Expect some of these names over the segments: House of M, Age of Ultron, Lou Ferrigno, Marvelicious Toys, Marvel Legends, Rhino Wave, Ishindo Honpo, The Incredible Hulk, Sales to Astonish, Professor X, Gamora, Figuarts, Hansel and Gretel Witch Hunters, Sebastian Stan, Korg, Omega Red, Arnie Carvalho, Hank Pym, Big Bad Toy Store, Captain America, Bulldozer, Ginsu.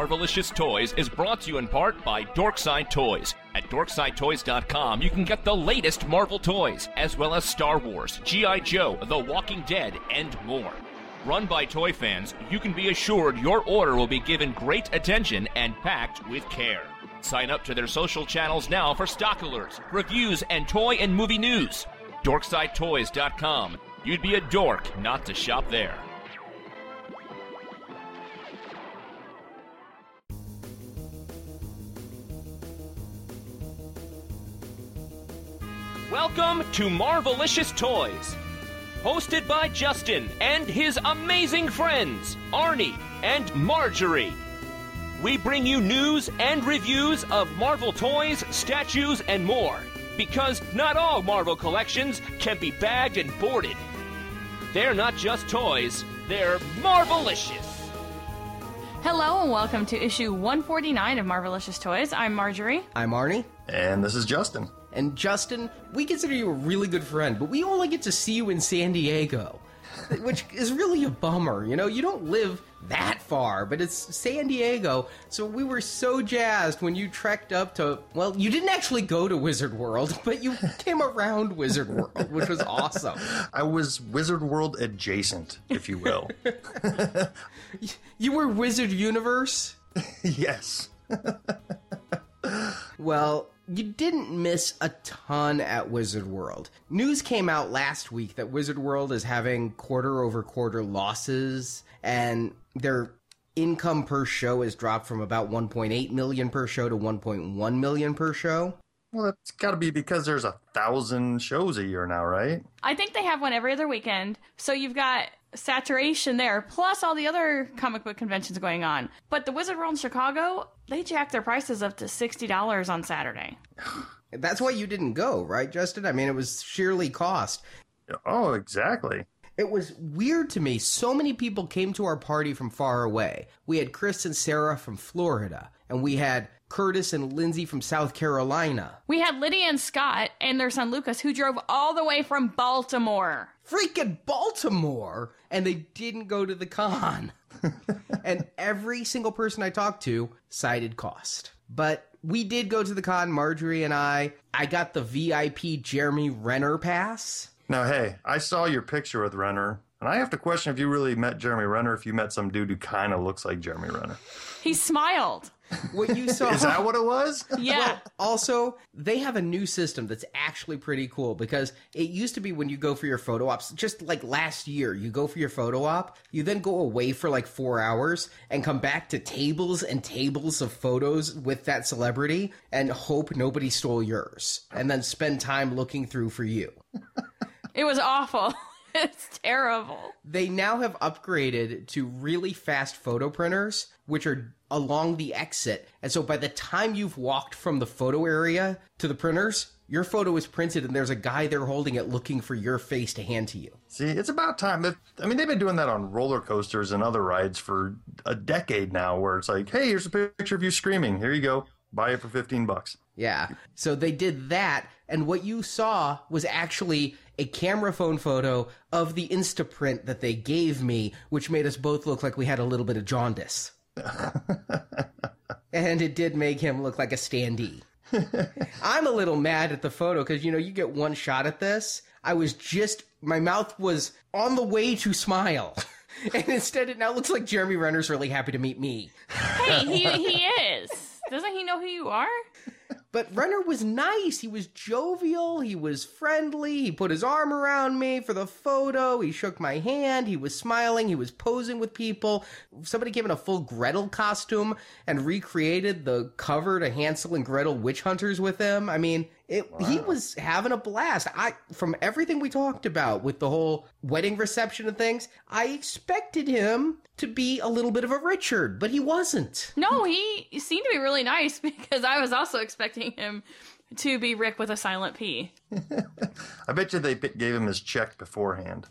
Marvelicious Toys is brought to you in part by Dorkside Toys. At DorksideToys.com, you can get the latest Marvel toys, as well as Star Wars, G.I. Joe, The Walking Dead, and more. Run by toy fans, you can be assured your order will be given great attention and packed with care. Sign up to their social channels now for stock alerts, reviews, and toy and movie news. DorksideToys.com. You'd be a dork not to shop there. Welcome to Marvelicious Toys, hosted by Justin and his amazing friends, Arnie and Marjorie. We bring you news and reviews of Marvel toys, statues, and more, because not all Marvel collections can be bagged and boarded. They're not just toys, they're Marvelicious. Hello and welcome to issue 149 of Marvelicious Toys. I'm Marjorie. I'm Arnie. And this is Justin. And Justin, we consider you a really good friend, but we only get to see you in San Diego, which is really a bummer. You know, you don't live that far, but it's San Diego, so we were so jazzed when you trekked up to, well, you didn't actually go to Wizard World, but you came around Wizard World, which was awesome. I was Wizard World adjacent, if you will. You were Wizard Universe? Yes. Well, you didn't miss a ton at Wizard World. News came out last week that Wizard World is having quarter-over-quarter losses, and their income per show has dropped from about $1.8 million per show to $1.1 million per show. Well, that's got to be because there's 1,000 shows a year now, right? I think they have one every other weekend, so you've got saturation there, plus all the other comic book conventions going on. But the Wizard World in Chicago, they jacked their prices up to $60 on Saturday. That's why you didn't go, right, Justin? I mean, it was sheerly cost. Oh, exactly. It was weird to me. So many people came to our party from far away. We had Chris and Sarah from Florida, and we had Curtis and Lindsay from South Carolina. We had Lydia and Scott and their son Lucas, who drove all the way from Baltimore. Freaking Baltimore! And they didn't go to the con. And every single person I talked to cited cost. But we did go to the con, Marjorie and I. I got the VIP Jeremy Renner pass. Now, hey, I saw your picture with Renner, and I have to question if you really met Jeremy Renner, if you met some dude who kind of looks like Jeremy Renner. He smiled. What you saw. Is that what it was? Yeah. Well, also, they have a new system that's actually pretty cool, because it used to be when you go for your photo ops, just like last year, you go for your photo op, you then go away for like 4 hours and come back to tables and tables of photos with that celebrity and hope nobody stole yours and then spend time looking through for you. It was awful. It's terrible. They now have upgraded to really fast photo printers, which are along the exit. And so by the time you've walked from the photo area to the printers, your photo is printed and there's a guy there holding it looking for your face to hand to you. See, it's about time. I mean, they've been doing that on roller coasters and other rides for a decade now, where it's like, hey, here's a picture of you screaming. Here you go. Buy it for $15. Yeah. So they did that. And what you saw was actually a camera phone photo of the Instaprint that they gave me, which made us both look like we had a little bit of jaundice. And it did make him look like a standee. I'm a little mad at the photo because, you know, you get one shot at this. My mouth was on the way to smile. And instead it now looks like Jeremy Renner's really happy to meet me. Hey, he is. Doesn't he know who you are? But Renner was nice. He was jovial. He was friendly. He put his arm around me for the photo. He shook my hand. He was smiling. He was posing with people. Somebody came in a full Gretel costume and recreated the cover to Hansel and Gretel Witch Hunters with him. I mean, wow. He was having a blast. From everything we talked about with the whole wedding reception and things, I expected him to be a little bit of a Richard, but he wasn't. No, he seemed to be really nice, because I was also expecting him to be Rick with a silent P. I bet you they gave him his check beforehand.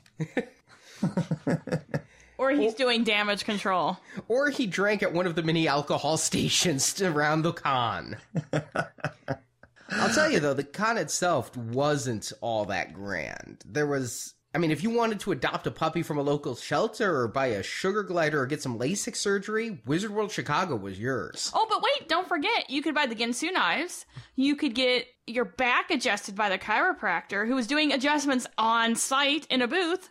Or he's doing damage control. Or he drank at one of the many alcohol stations around the con. I'll tell you, though, the con itself wasn't all that grand. There was I mean, if you wanted to adopt a puppy from a local shelter or buy a sugar glider or get some LASIK surgery, Wizard World Chicago was yours. Oh, but wait, don't forget, you could buy the Ginsu knives. You could get your back adjusted by the chiropractor who was doing adjustments on site in a booth.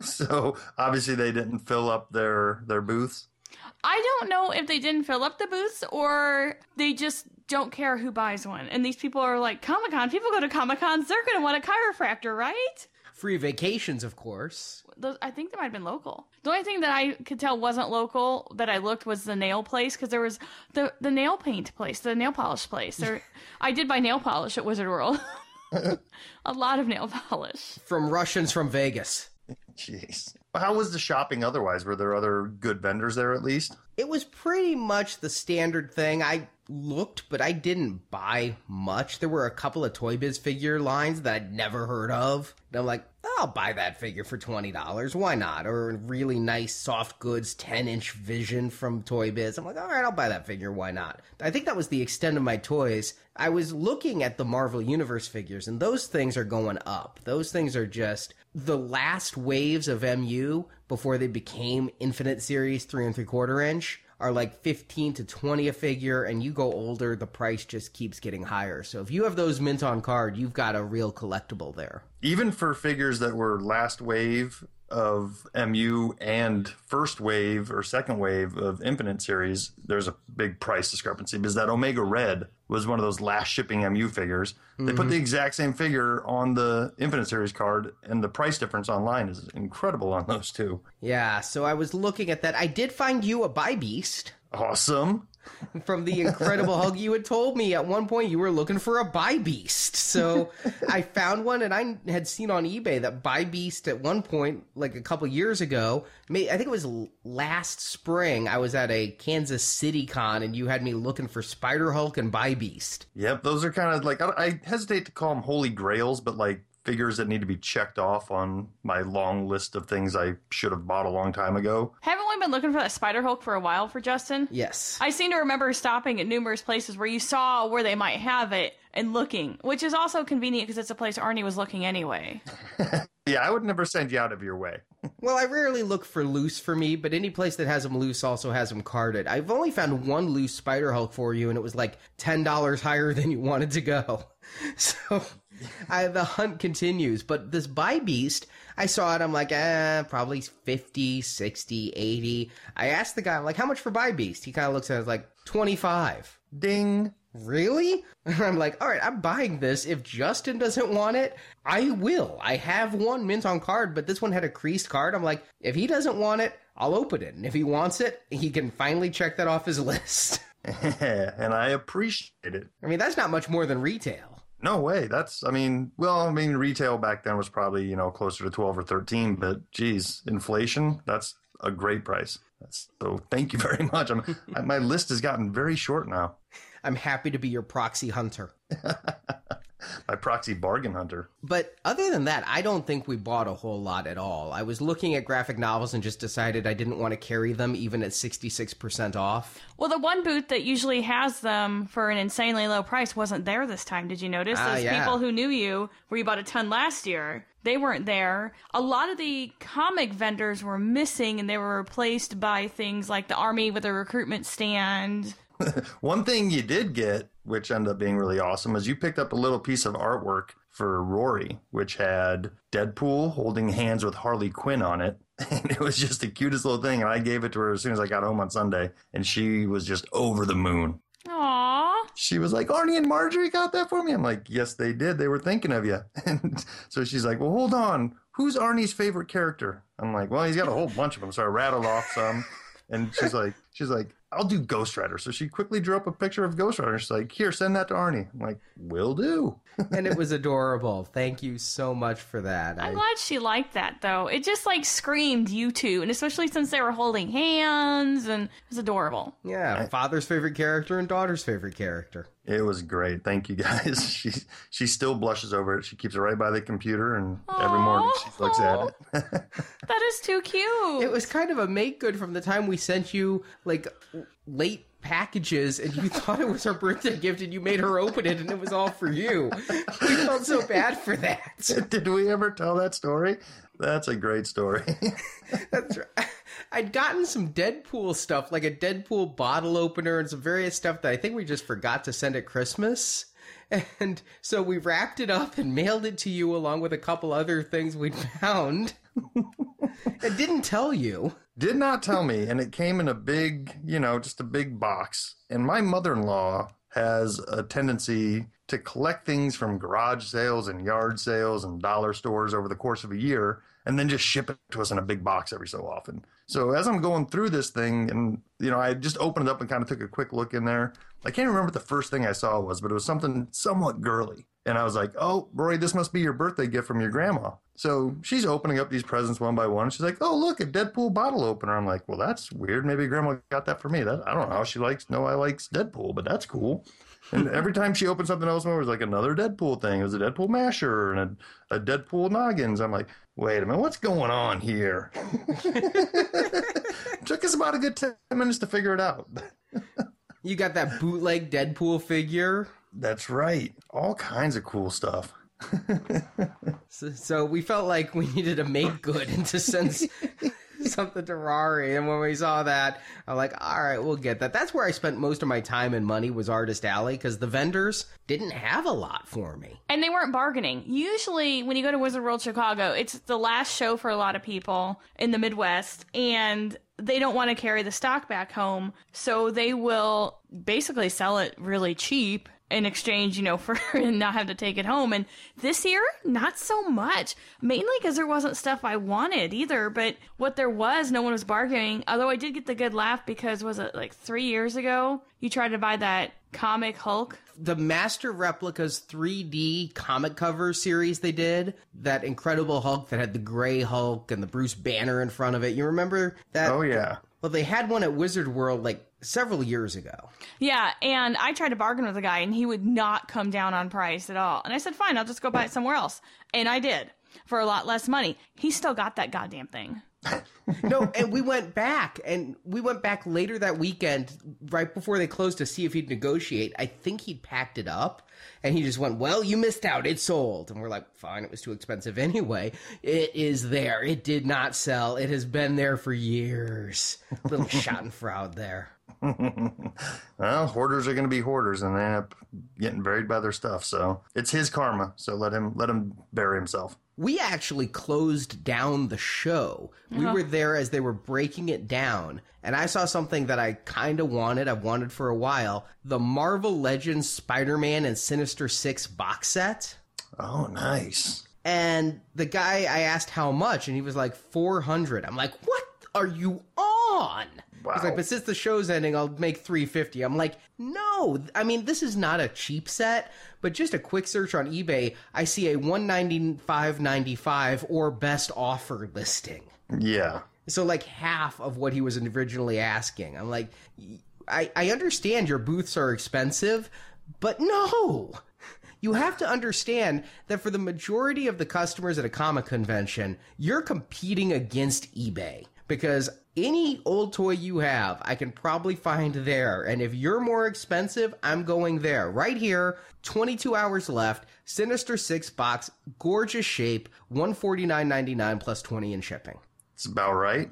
So, obviously they didn't fill up their booths? I don't know if they didn't fill up the booths or they just don't care who buys one. And these people are like, Comic-Con, people go to Comic-Cons, they're going to want a chiropractor, right? Free vacations, of course. I think they might have been local. The only thing that I could tell wasn't local that I looked was the nail place, because there was the nail paint place, the nail polish place. There, I did buy nail polish at Wizard World. A lot of nail polish. From Russians from Vegas. Jeez. How was the shopping otherwise? Were there other good vendors there at least? It was pretty much the standard thing. I looked, but I didn't buy much. There were a couple of Toy Biz figure lines that I'd never heard of. And I'm like, I'll buy that figure for $20. Why not? Or a really nice soft goods 10-inch Vision from Toy Biz. I'm like, all right, I'll buy that figure. Why not? I think that was the extent of my toys. I was looking at the Marvel Universe figures, and those things are going up. Those things are just the last waves of MU before they became Infinite Series 3 3/4 inch. Are like 15 to 20 a figure, and you go older, the price just keeps getting higher. So if you have those mint on card, you've got a real collectible there. Even for figures that were last wave of MU and first wave or second wave of Infinite Series, there's a big price discrepancy because that Omega Red was one of those last shipping MU figures. Mm-hmm. They put the exact same figure on the Infinite Series card, and the price difference online is incredible on those two. Yeah, so I was looking at that. I did find you a Buy Beast. Awesome. From The Incredible Hulk. You had told me at one point you were looking for a Buy Beast. So I found one, and I had seen on eBay that Buy Beast at one point, like a couple years ago, I think it was last spring, I was at a Kansas City con, and you had me looking for Spider Hulk and Buy Beast. Yep, those are kind of like, I hesitate to call them holy grails, but like figures that need to be checked off on my long list of things I should have bought a long time ago. Haven't we been looking for that Spider Hulk for a while for Justin? Yes. I seem to remember stopping at numerous places where you saw where they might have it and looking, which is also convenient because it's a place Arnie was looking anyway. Yeah, I would never send you out of your way. Well, I rarely look for loose for me, but any place that has them loose also has them carded. I've only found one loose Spider Hulk for you, and it was like $10 higher than you wanted to go. So the hunt continues. But this Buy Beast, I saw it. I'm like, probably 50, 60, 80. I asked the guy, I'm like, how much for Buy Beast? He kind of looks at it, I was like, 25. Ding. Really? And I'm like, all right, I'm buying this. If Justin doesn't want it, I will. I have one mint on card, but this one had a creased card. I'm like, if he doesn't want it, I'll open it. And if he wants it, he can finally check that off his list. And I appreciate it. I mean, that's not much more than retail. No way. That's, retail back then was probably, closer to 12 or 13, but geez, inflation, that's a great price. So thank you very much. My list has gotten very short now. I'm happy to be your proxy hunter. My proxy bargain hunter. But other than that, I don't think we bought a whole lot at all. I was looking at graphic novels and just decided I didn't want to carry them even at 66% off. Well, the one booth that usually has them for an insanely low price wasn't there this time. Did you notice? Those people who knew you, where you bought a ton last year, they weren't there. A lot of the comic vendors were missing, and they were replaced by things like the Army with a recruitment stand. One thing you did get, which ended up being really awesome, is you picked up a little piece of artwork for Rory, which had Deadpool holding hands with Harley Quinn on it. And it was just the cutest little thing. And I gave it to her as soon as I got home on Sunday. And she was just over the moon. Aww. She was like, Arnie and Marjorie got that for me. I'm like, yes, they did. They were thinking of you. And so she's like, well, hold on. Who's Arnie's favorite character? I'm like, well, he's got a whole bunch of them. So I rattled off some. And she's like, I'll do Ghost Rider. So she quickly drew up a picture of Ghost Rider. She's like, here, send that to Arnie. I'm like, will do. And it was adorable. Thank you so much for that. I'm glad she liked that, though. It just, screamed you two. And especially since they were holding hands. And it was adorable. Yeah, father's favorite character and daughter's favorite character. It was great. Thank you, guys. She still blushes over it. She keeps it right by the computer, and every morning she looks at it. That is too cute. It was kind of a make-good from the time we sent you, late packages and you thought it was her birthday gift and you made her open it and it was all for you. We felt so bad for that. Did we ever tell that story? That's a great story. That's right. I'd gotten some Deadpool stuff, like a Deadpool bottle opener and some various stuff that I think we just forgot to send at Christmas. And so we wrapped it up and mailed it to you along with a couple other things we'd found. It didn't tell you. Did not tell me. And it came in a big, you know, just a big box. And my mother-in-law has a tendency to collect things from garage sales and yard sales and dollar stores over the course of a year and then just ship it to us in a big box every so often. So as I'm going through this thing and, you know, I just opened it up and kind of took a quick look in there. I can't remember what the first thing I saw was, but it was something somewhat girly. And I was like, oh, Roy, this must be your birthday gift from your grandma. So she's opening up these presents one by one. She's like, oh, look, a Deadpool bottle opener. I'm like, well, that's weird. Maybe grandma got that for me. That, I don't know how she likes, no, I likes Deadpool, but that's cool. And every time she opened something else, it was like another Deadpool thing. It was a Deadpool masher and a Deadpool noggins. I'm like, wait a minute, what's going on here? Took us about a good 10 minutes to figure it out. You got that bootleg Deadpool figure. That's right. All kinds of cool stuff. So we felt like we needed to make good and to send something to Rory. And when we saw that, I'm like, all right, we'll get that. That's where I spent most of my time and money was Artist Alley, because the vendors didn't have a lot for me. And they weren't bargaining. Usually when you go to Wizard World Chicago, it's the last show for a lot of people in the Midwest, and they don't want to carry the stock back home. So they will basically sell it really cheap in exchange, you know, for and not have to take it home. And this year, not so much, mainly because there wasn't stuff I wanted either. But what there was, no one was bargaining. Although I did get the good laugh because, was it like 3 years ago, you tried to buy that comic Hulk? The Master Replicas 3D comic cover series they did, that Incredible Hulk that had the gray Hulk and the Bruce Banner in front of it. You remember that? Oh, yeah. Well, they had one at Wizard World like several years ago. Yeah, and I tried to bargain with a guy, and he would not come down on price at all. And I said, fine, I'll just go buy it somewhere else. And I did, for a lot less money. He still got that goddamn thing. No, and we went back later that weekend, right before they closed, to see if he'd negotiate. I think he'd packed it up, and he just went, well, you missed out, it sold. And we're like, fine, it was too expensive anyway. It is there, it did not sell, it has been there for years. Little schadenfreude there. Well, hoarders are going to be hoarders, and they end up getting buried by their stuff. So it's his karma. So let him bury himself. We actually closed down the show. Uh-huh. We were there as they were breaking it down, and I saw something that I kind of wanted. I've wanted for a while: the Marvel Legends, Spider-Man, and Sinister Six box set. Oh, nice! And the guy, I asked how much, and he was like $400. I'm like, what are you on? Wow. He's like, but since the show's ending, I'll make $350. I'm like, no. I mean, this is not a cheap set, but just a quick search on eBay, I see a $195.95 or best offer listing. Yeah. So like half of what he was originally asking. I'm like, I understand your booths are expensive, but no. You have to understand that for the majority of the customers at a comic convention, you're competing against eBay, because any old toy you have, I can probably find there. And if you're more expensive, I'm going there. Right here, 22 hours left, Sinister 6 box, gorgeous shape, $149.99 plus $20 in shipping. It's about right.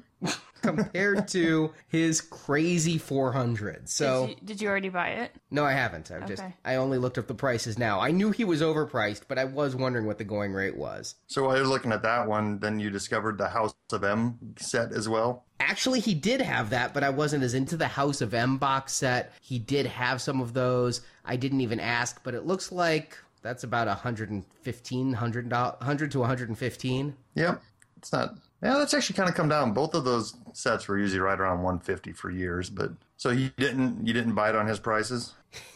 Compared to his crazy $400. So did you already buy it? No, I haven't. I only looked up the prices now. I knew he was overpriced, but I was wondering what the going rate was. So while you're looking at that one, then you discovered the House of M set as well? Actually, he did have that, but I wasn't as into the House of M box set. He did have some of those. I didn't even ask, but it looks like that's about $100 to $115. Yep. It's not... Yeah, that's actually kind of come down. Both of those sets were usually right around $150 for years, but so you didn't bite on his prices?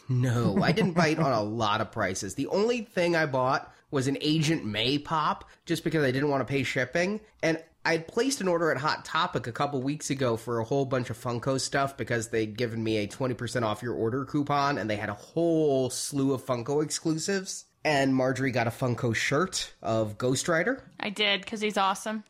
No, I didn't bite on a lot of prices. The only thing I bought was an Agent May pop, just because I didn't want to pay shipping. And I placed an order at Hot Topic a couple weeks ago for a whole bunch of Funko stuff, because they'd given me a 20% off your order coupon, and they had a whole slew of Funko exclusives. And Marjorie got a Funko shirt of Ghost Rider. I did, because he's awesome.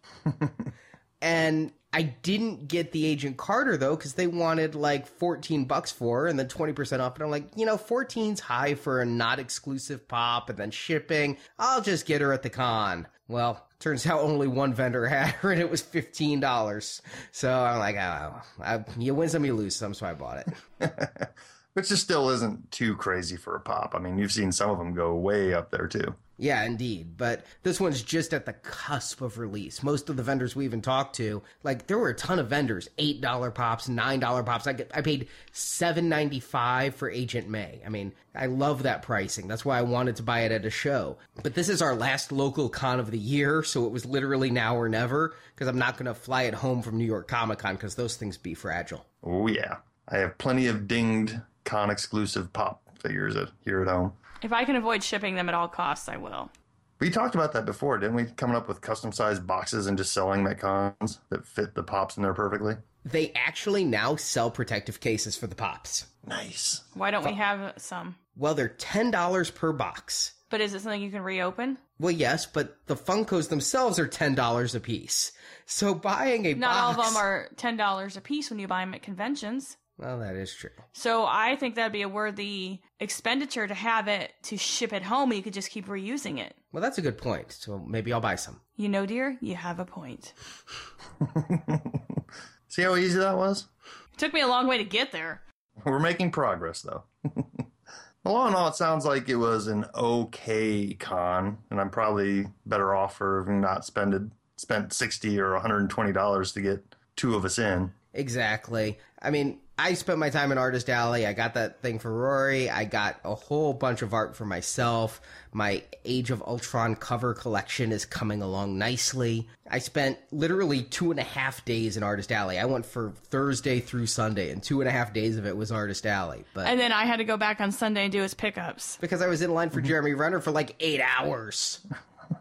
And I didn't get the Agent Carter, though, because they wanted like $14 for her and then 20% off. And I'm like, you know, 14's high for a not exclusive pop and then shipping. I'll just get her at the con. Well, turns out only one vendor had her and it was $15. So I'm like, oh, you win some, you lose some. So I bought it. Which just still isn't too crazy for a pop. I mean, you've seen some of them go way up there, too. Yeah, indeed. But this one's just at the cusp of release. Most of the vendors we even talked to, like, there were a ton of vendors, $8 pops, $9 pops. I paid $7.95 for Agent May. I mean, I love that pricing. That's why I wanted to buy it at a show. But this is our last local con of the year, so it was literally now or never, because I'm not going to fly it home from New York Comic Con, because those things be fragile. Oh, yeah. I have plenty of dinged con-exclusive pop figures here at home. If I can avoid shipping them at all costs, I will. We talked about that before, didn't we? Coming up with custom-sized boxes and just selling them at cons that fit the pops in there perfectly. They actually now sell protective cases for the pops. Nice. Why don't we have some? Well, they're $10 per box. But is it something you can reopen? Well, yes, but the Funkos themselves are $10 a piece. So buying a box... Not all of them are $10 a piece when you buy them at conventions. Well, that is true. So I think that'd be a worthy expenditure to have it, to ship it home. You could just keep reusing it. Well, that's a good point. So maybe I'll buy some. You know, dear, you have a point. See how easy that was? It took me a long way to get there. We're making progress, though. Well, all in all, it sounds like it was an okay con, and I'm probably better off for having not spent $60 or $120 to get two of us in. Exactly. I mean... I spent my time in Artist Alley. I got that thing for Rory. I got a whole bunch of art for myself. My Age of Ultron cover collection is coming along nicely. I spent literally 2.5 days in Artist Alley. I went for Thursday through Sunday, and 2.5 days of it was Artist Alley. And then I had to go back on Sunday and do his pickups. Because I was in line for Jeremy Renner for like 8 hours.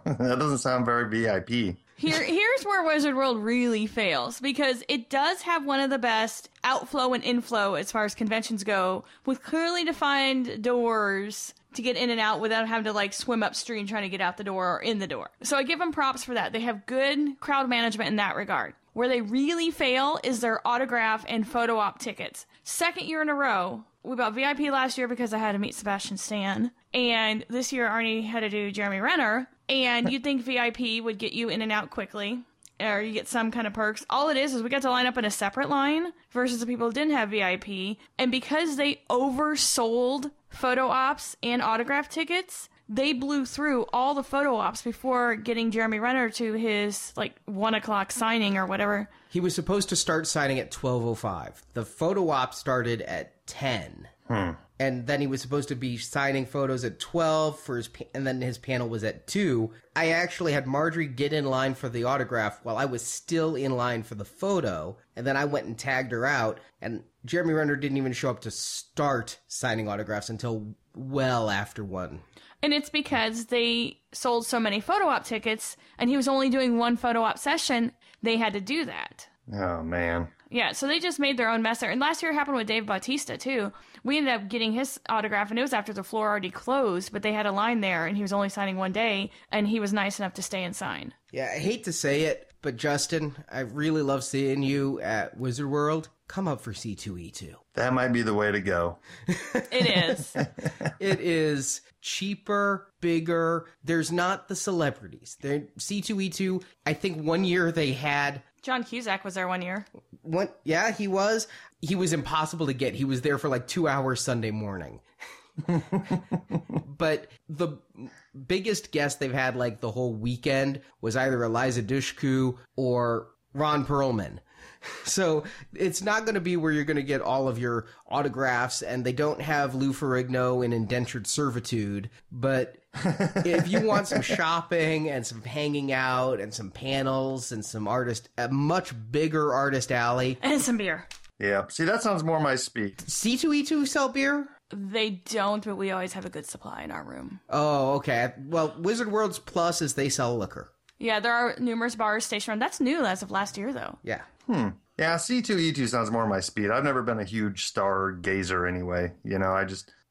That doesn't sound very VIP. Here's where Wizard World really fails, because it does have one of the best outflow and inflow as far as conventions go, with clearly defined doors to get in and out without having to like swim upstream trying to get out the door or in the door. So I give them props for that. They have good crowd management in that regard. Where they really fail is their autograph and photo op tickets. Second year in a row. We bought VIP last year because I had to meet Sebastian Stan. And this year, Arnie had to do Jeremy Renner. And you'd think VIP would get you in and out quickly, or you get some kind of perks. All it is we got to line up in a separate line versus the people who didn't have VIP. And because they oversold photo ops and autograph tickets, they blew through all the photo ops before getting Jeremy Renner to his, like, 1 o'clock signing or whatever. He was supposed to start signing at 12:05. The photo op started at 10. And then he was supposed to be signing photos at 12 for his, and then his panel was at 2. I actually had Marjorie get in line for the autograph while I was still in line for the photo, and then I went and tagged her out, and Jeremy Renner didn't even show up to start signing autographs until well after 1. And it's because they sold so many photo op tickets, and he was only doing 1 photo op session. They had to do that. Oh, man. Yeah, so they just made their own mess there. And last year it happened with Dave Bautista, too. We ended up getting his autograph, and it was after the floor already closed, but they had a line there, and he was only signing 1 day, and he was nice enough to stay and sign. Yeah, I hate to say it, but Justin, I really love seeing you at Wizard World. Come up for C2E2. That might be the way to go. It is. It is cheaper, bigger. There's not the celebrities. C2E2, I think one year they had... John Cusack was there one year. Yeah, he was. He was impossible to get. He was there for like 2 hours Sunday morning. But the biggest guest they've had like the whole weekend was either Eliza Dushku or Ron Perlman. So it's not going to be where you're going to get all of your autographs, and they don't have Lou Ferrigno in indentured servitude. But if you want some shopping and some hanging out and some panels and some a much bigger Artist Alley. And some beer. Yeah. See, that sounds more my speed. C2E2 sell beer? They don't, but we always have a good supply in our room. Oh, okay. Well, Wizard World's plus is they sell liquor. Yeah, there are numerous bars stationed around. That's new as of last year, though. Yeah. Yeah, C2E2 sounds more my speed. I've never been a huge stargazer anyway. You know,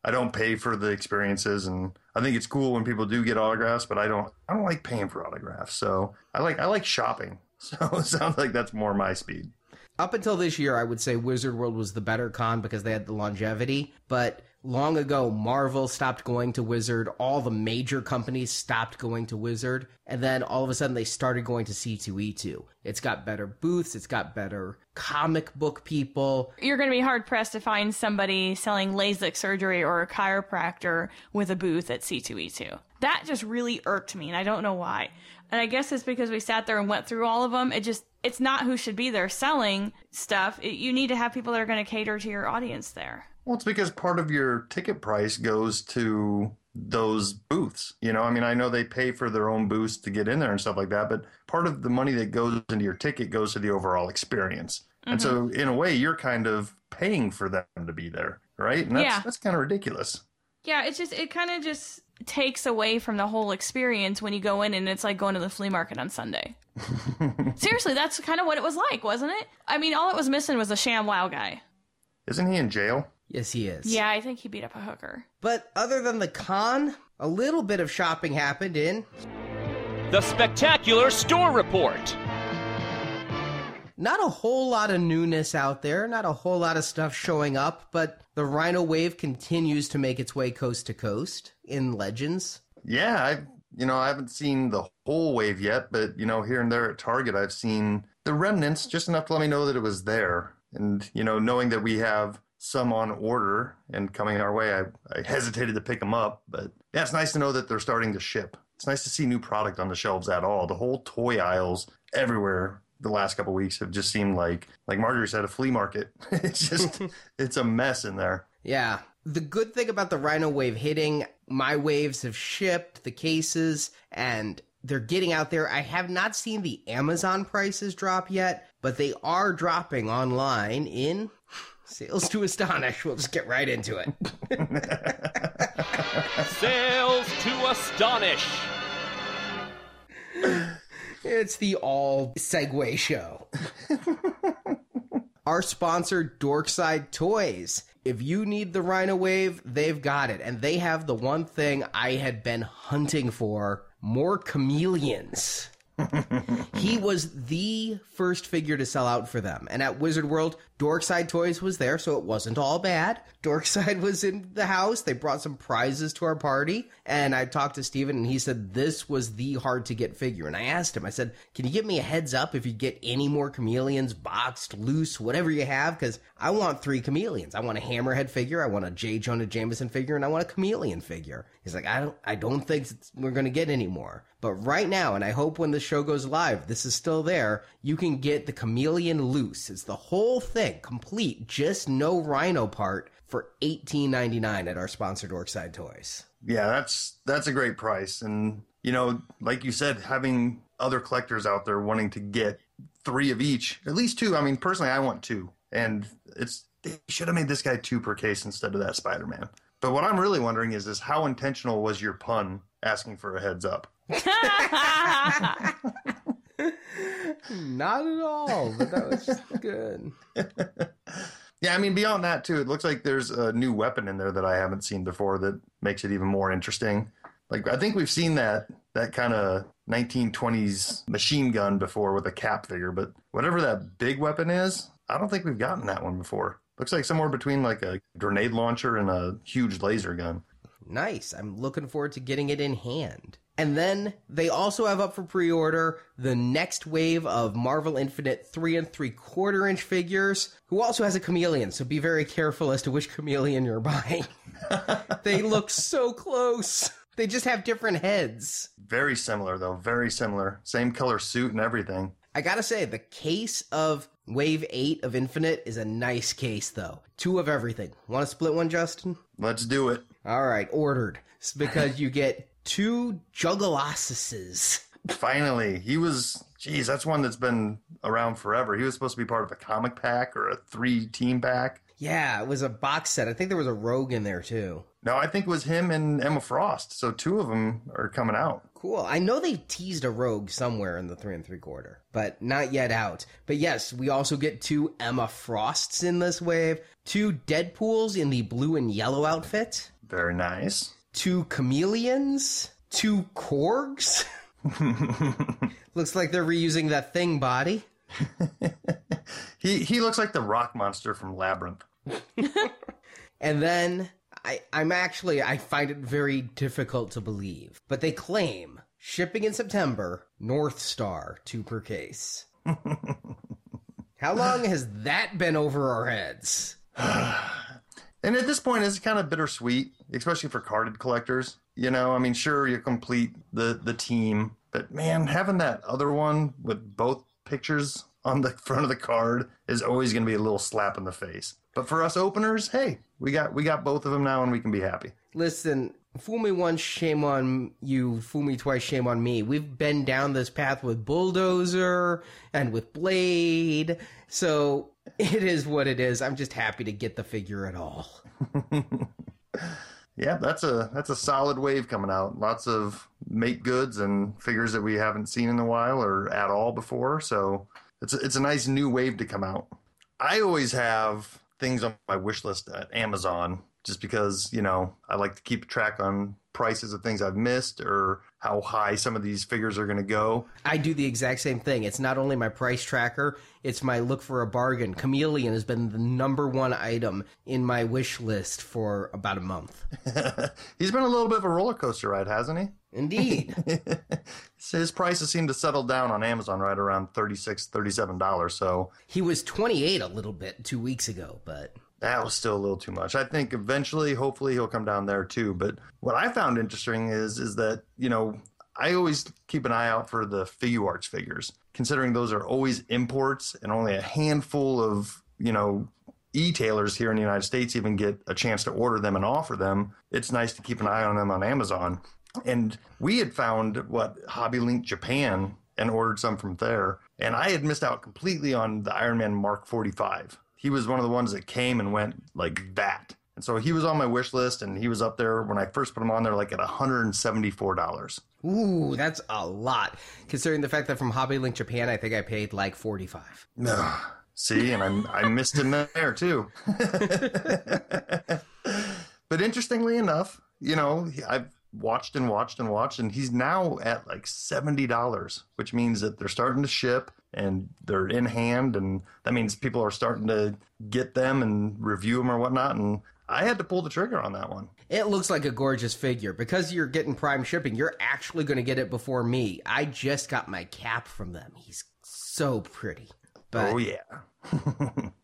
I don't pay for the experiences, and I think it's cool when people do get autographs, but I don't like paying for autographs. So I like shopping. So it sounds like that's more my speed. Up until this year, I would say Wizard World was the better con because they had the longevity. But long ago, Marvel stopped going to Wizard. All the major companies stopped going to Wizard. And then all of a sudden, they started going to C2E2. It's got better booths. It's got better comic book people. You're going to be hard-pressed to find somebody selling LASIK surgery or a chiropractor with a booth at C2E2. That just really irked me, and I don't know why. And I guess it's because we sat there and went through all of them. It just... it's not who should be there selling stuff. You need to have people that are going to cater to your audience there. Well, it's because part of your ticket price goes to those booths. You know, I mean, I know they pay for their own booths to get in there and stuff like that, but part of the money that goes into your ticket goes to the overall experience. Mm-hmm. And so in a way, you're kind of paying for them to be there, right? And that's kind of ridiculous. Yeah, it's just, it kind of just takes away from the whole experience when you go in and it's like going to the flea market on Sunday. Seriously, that's kind of what it was like, wasn't it? I mean, all it was missing was a sham wow guy. Isn't he in jail? Yes, he is. Yeah, I think he beat up a hooker. But other than the con, a little bit of shopping happened in... the Spectacular Store Report. Not a whole lot of newness out there, not a whole lot of stuff showing up, but the Rhino Wave continues to make its way coast to coast in Legends. Yeah, I haven't seen the whole wave yet, but, you know, here and there at Target, I've seen the remnants, just enough to let me know that it was there. And, you know, knowing that we have some on order and coming our way, I hesitated to pick them up. But, yeah, it's nice to know that they're starting to ship. It's nice to see new product on the shelves at all. The whole toy aisles everywhere the last couple of weeks have just seemed like Marjorie said, a flea market. It's just, it's a mess in there. Yeah. The good thing about the Rhino Wave hitting, my waves have shipped, the cases, and they're getting out there. I have not seen the Amazon prices drop yet, but they are dropping online in Sales to Astonish. We'll just get right into it. Sales to Astonish. It's the all segue show. Our sponsor, Dorkside Toys. If you need the Rhino Wave, they've got it. And they have the one thing I had been hunting for, more chameleons. He was the first figure to sell out for them. And at Wizard World, Dorkside Toys was there, so it wasn't all bad. Dorkside was in the house. They brought some prizes to our party. And I talked to Steven, and he said this was the hard-to-get figure. And I asked him, I said, can you give me a heads up if you get any more chameleons, boxed, loose, whatever you have? Because I want 3 chameleons. I want a Hammerhead figure, I want a J. Jonah Jameson figure, and I want a chameleon figure. He's like, I don't think we're going to get any more. But right now, and I hope when the show goes live, this is still there, you can get the chameleon loose. It's the whole thing, complete, just no rhino part, for $18.99 at our sponsor, Dorkside Toys. Yeah, that's a great price. And, you know, like you said, having other collectors out there wanting to get 3 of each, at least 2. I mean, personally, I want 2. And they should have made this guy 2 per case instead of that Spider-Man. But what I'm really wondering is how intentional was your pun asking for a heads up? Not at all, but that was just good. Yeah, I mean, beyond that, too, it looks like there's a new weapon in there that I haven't seen before that makes it even more interesting. Like, I think we've seen that kind of 1920s machine gun before with a cap figure, but whatever that big weapon is, I don't think we've gotten that one before. Looks like somewhere between, like, a grenade launcher and a huge laser gun. Nice. I'm looking forward to getting it in hand. And then they also have up for pre-order the next wave of Marvel Infinite 3 3/4-inch figures, who also has a chameleon, so be very careful as to which chameleon you're buying. They look so close. They just have different heads. Very similar, though. Very similar. Same color suit and everything. I gotta say, the case of Wave 8 of Infinite is a nice case, though. 2 of everything. Want to split one, Justin? Let's do it. All right, ordered. It's because you get... 2 Juggalossuses. Finally. He was... Geez, that's one that's been around forever. He was supposed to be part of a comic pack or a 3-team pack. Yeah, it was a box set. I think there was a Rogue in there, too. No, I think it was him and Emma Frost. So 2 of them are coming out. Cool. I know they teased a Rogue somewhere in the 3 3/4, but not yet out. But yes, we also get 2 Emma Frosts in this wave. 2 Deadpools in the blue and yellow outfit. Very nice. 2 chameleons, 2 korgs, Looks like they're reusing that thing body. He looks like the rock monster from Labyrinth. And then I find it very difficult to believe, but they claim shipping in September, North Star 2 per case. How long has that been over our heads? And at this point, it's kind of bittersweet, especially for carded collectors. You know, I mean, sure, you complete the team, but man, having that other one with both pictures on the front of the card is always going to be a little slap in the face. But for us openers, hey, we got both of them now, and we can be happy. Listen, fool me once, shame on you. Fool me twice, shame on me. We've been down this path with Bulldozer and with Blade, so it is what it is. I'm just happy to get the figure at all. Yeah, that's a solid wave coming out. Lots of make goods and figures that we haven't seen in a while or at all before. So it's a nice new wave to come out. I always have things on my wish list at Amazon just because, you know, I like to keep track on prices of things I've missed or how high some of these figures are going to go. I do the exact same thing. It's not only my price tracker, it's my look for a bargain. Chameleon has been the number one item in my wish list for about a month. He's been a little bit of a roller coaster ride, hasn't he? Indeed. His prices seem to settle down on Amazon right around $36, $37. So he was $28 a little bit 2 weeks ago, but that was still a little too much. I think eventually, hopefully, he'll come down there too. But what I found interesting is that, you know, I always keep an eye out for the Figuarts figures, considering those are always imports and only a handful of, you know, e-tailers here in the United States even get a chance to order them and offer them. It's nice to keep an eye on them on Amazon. And we had found Hobby Link Japan and ordered some from there. And I had missed out completely on the Iron Man Mark 45. He was one of the ones that came and went like that. And so he was on my wish list, and he was up there when I first put him on there, like at $174. Ooh, that's a lot, considering the fact that from Hobby Link Japan, I think I paid like $45. No, see, and I missed him there too. But interestingly enough, you know, I've watched and watched and watched, and he's now at like $70, which means that they're starting to ship and they're in hand, and that means people are starting to get them and review them or whatnot, and I had to pull the trigger on that one. It looks like a gorgeous figure. Because you're getting prime shipping, you're actually going to get it before me. I just got my cap from them. He's so pretty. But oh, yeah.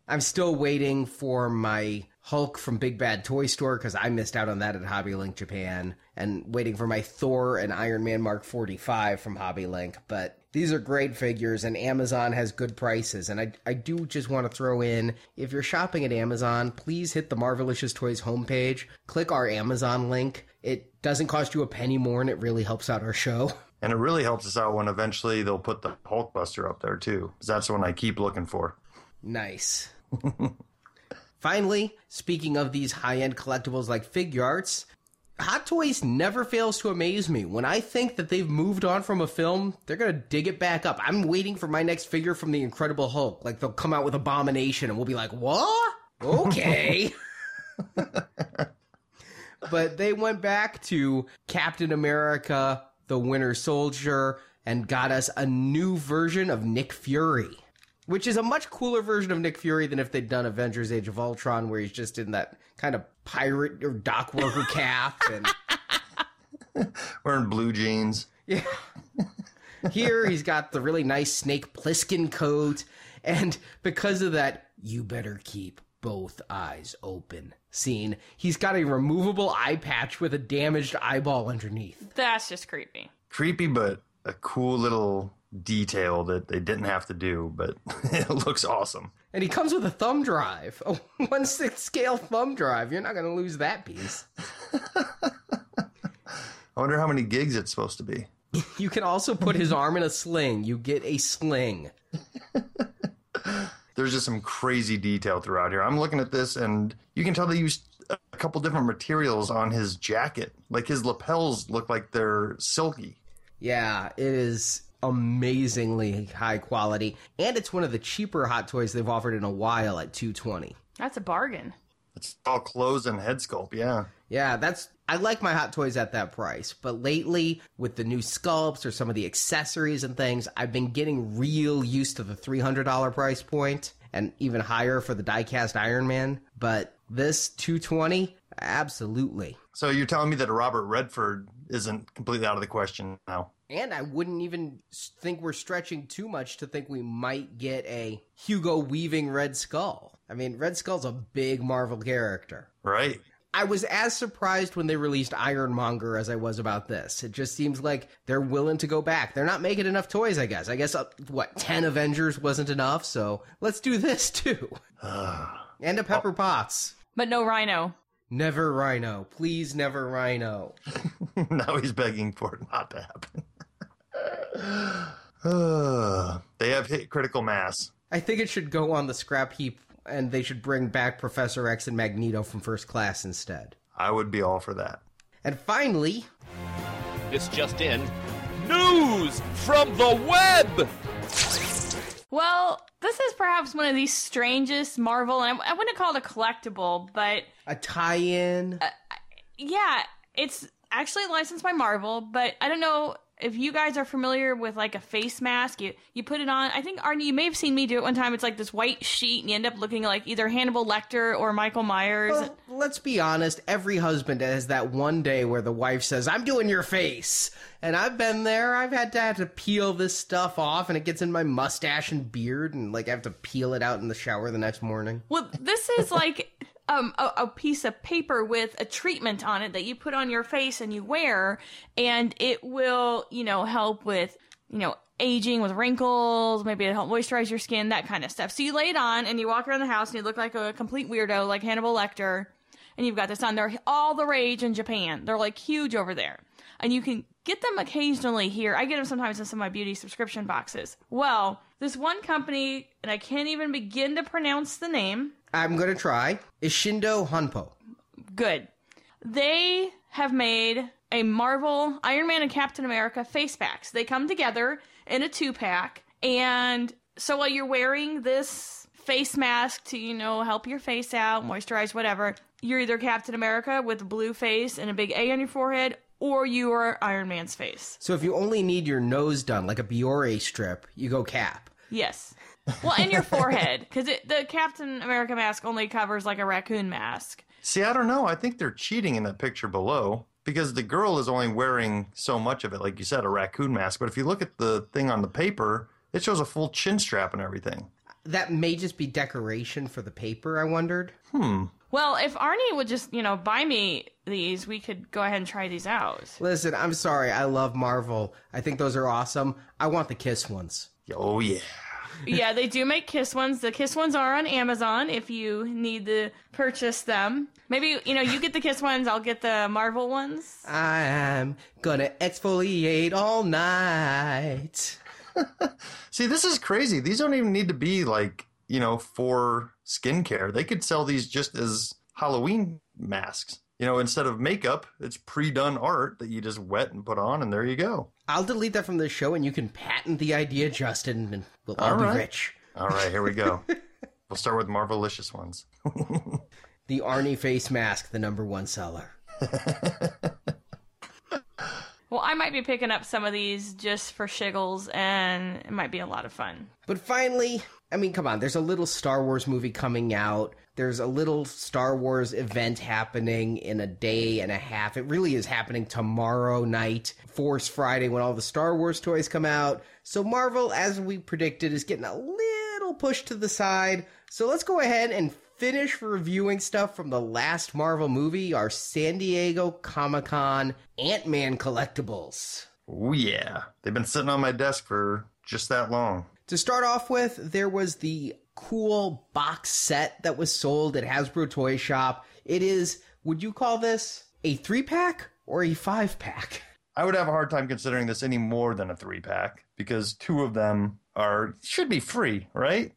I'm still waiting for my Hulk from Big Bad Toy Store because I missed out on that at Hobby Link Japan, and waiting for my Thor and Iron Man Mark 45 from Hobby Link. But these are great figures, and Amazon has good prices. And I do just want to throw in, if you're shopping at Amazon, please hit the Marvelicious Toys homepage, click our Amazon link. It doesn't cost you a penny more, and it really helps out our show. And it really helps us out when eventually they'll put the Hulkbuster up there too, because that's the one I keep looking for. Nice. Finally, speaking of these high-end collectibles like Figuarts, Hot Toys never fails to amaze me. When I think that they've moved on from a film, they're going to dig it back up. I'm waiting for my next figure from The Incredible Hulk. Like, they'll come out with Abomination, and we'll be like, what? Okay. But they went back to Captain America, the Winter Soldier, and got us a new version of Nick Fury, which is a much cooler version of Nick Fury than if they'd done Avengers Age of Ultron, where he's just in that kind of pirate or dock worker cap and wearing blue jeans. Yeah. Here he's got the really nice Snake Plissken coat, and because of that, you better keep both eyes open scene. He's got a removable eye patch with a damaged eyeball underneath. That's just creepy. Creepy, but a cool little detail that they didn't have to do, but it looks awesome. And he comes with a thumb drive, a 1/6 scale thumb drive. You're not going to lose that piece. I wonder how many gigs it's supposed to be. You can also put his arm in a sling. You get a sling. There's just some crazy detail throughout here. I'm looking at this, and you can tell they used a couple different materials on his jacket. Like, his lapels look like they're silky. Yeah, it is amazingly high quality, and it's one of the cheaper Hot Toys they've offered in a while at $220. That's a bargain. It's all clothes and head sculpt, yeah. Yeah, that's, I like my Hot Toys at that price, but lately with the new sculpts or some of the accessories and things, I've been getting real used to the $300 price point and even higher for the die-cast Iron Man, but this $220, absolutely. So you're telling me that a Robert Redford isn't completely out of the question now? And I wouldn't even think we're stretching too much to think we might get a Hugo Weaving Red Skull. I mean, Red Skull's a big Marvel character. Right. I was as surprised when they released Ironmonger as I was about this. It just seems like they're willing to go back. They're not making enough toys, I guess. I guess, what, 10 Avengers wasn't enough, so let's do this, too. And a Pepper Potts. But no Rhino. Never Rhino. Please, never Rhino. Now he's begging for it not to happen. They have hit critical mass. I think it should go on the scrap heap, and they should bring back Professor X and Magneto from First Class instead. I would be all for that. And finally, this just in, news from the web! Well, this is perhaps one of the strangest Marvel, and I wouldn't call it a collectible, but... a tie-in? Yeah, it's actually licensed by Marvel, but I don't know... if you guys are familiar with, like, a face mask, you put it on. I think, Arnie, you may have seen me do it one time. It's, like, this white sheet, and you end up looking like either Hannibal Lecter or Michael Myers. Well, let's be honest. Every husband has that one day where the wife says, I'm doing your face. And I've been there. I've had to peel this stuff off, and it gets in my mustache and beard, and, like, I have to peel it out in the shower the next morning. Well, this is, like... a piece of paper with a treatment on it that you put on your face and you wear, and it will, you know, help with, you know, aging, with wrinkles, maybe it'll help moisturize your skin, that kind of stuff. So you lay it on and you walk around the house and you look like a complete weirdo, like Hannibal Lecter, and you've got this on. They're all the rage in Japan. They're like huge over there. And you can get them occasionally here. I get them sometimes in some of my beauty subscription boxes. Well, this one company, and I can't even begin to pronounce the name. I'm going to try. Ishindo Honpo. Good. They have made a Marvel, Iron Man and Captain America face packs. They come together in a two-pack. And so while you're wearing this face mask to, you know, help your face out, moisturize, whatever, you're either Captain America with a blue face and a big A on your forehead, or you are Iron Man's face. So if you only need your nose done, like a Biore strip, you go Cap. Yes. Well, and your forehead, because the Captain America mask only covers, like, a raccoon mask. See, I don't know. I think they're cheating in that picture below, because the girl is only wearing so much of it, like you said, a raccoon mask. But if you look at the thing on the paper, it shows a full chin strap and everything. That may just be decoration for the paper, I wondered. Well, if Arnie would just, you know, buy me these, we could go ahead and try these out. Listen, I'm sorry. I love Marvel. I think those are awesome. I want the Kiss ones. Oh, yeah. Yeah, they do make Kiss ones. The Kiss ones are on Amazon if you need to purchase them. Maybe, you know, you get the Kiss ones, I'll get the Marvel ones. I'm gonna exfoliate all night. See, this is crazy. These don't even need to be, like, you know, for skincare. They could sell these just as Halloween masks. You know, instead of makeup, it's pre-done art that you just wet and put on, and there you go. I'll delete that from the show, and you can patent the idea, Justin, and we'll all be rich. All right, here we go. We'll start with Marvelicious ones. The Arnie face mask, the #1 seller. Well, I might be picking up some of these just for shiggles, and it might be a lot of fun. But finally, I mean, come on, there's a little Star Wars movie coming out. There's a little Star Wars event happening in a day and a half. It really is happening tomorrow night, Force Friday, when all the Star Wars toys come out. So Marvel, as we predicted, is getting a little pushed to the side. So let's go ahead and finish reviewing stuff from the last Marvel movie, our San Diego Comic-Con Ant-Man collectibles. Oh, yeah. They've been sitting on my desk for just that long. To start off with, there was the cool box set that was sold at Hasbro Toy Shop. It is, would you call this a 3-pack or a 5-pack? I would have a hard time considering this any more than a 3-pack, because two of them should be free, right?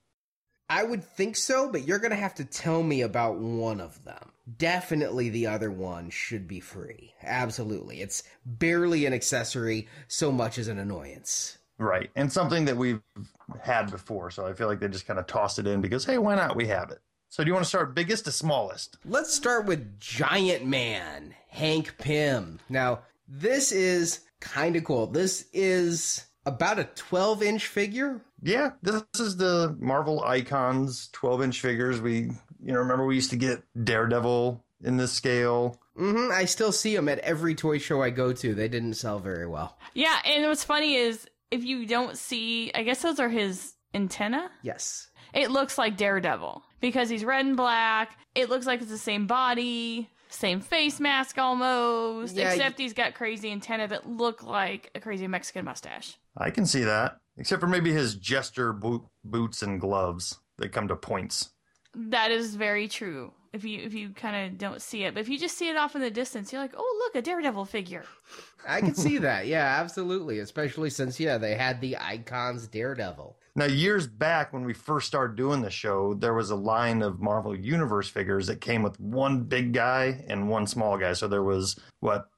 I would think so, but you're going to have to tell me about one of them. Definitely the other one should be free. Absolutely. It's barely an accessory, so much as an annoyance. Right. And something that we've had before, so I feel like they just kind of tossed it in because, hey, why not? We have it. So do you want to start biggest to smallest? Let's start with Giant Man, Hank Pym. Now, this is kind of cool. This is about a 12-inch figure. Yeah, this is the Marvel Icons 12-inch figures. Remember we used to get Daredevil in this scale. Mm-hmm. I still see them at every toy show I go to. They didn't sell very well. Yeah, and what's funny is if you don't see, I guess those are his antenna? Yes. It looks like Daredevil because he's red and black. It looks like it's the same body, same face mask almost, except he's got crazy antennae that look like a crazy Mexican mustache. I can see that, except for maybe his jester boots and gloves that come to points. That is very true. If you kind of don't see it, but if you just see it off in the distance, you're like, oh, look, a Daredevil figure. I can see that. Yeah, absolutely. Especially since, they had the Icons Daredevil. Now, years back when we first started doing the show, there was a line of Marvel Universe figures that came with one big guy and one small guy. So there was,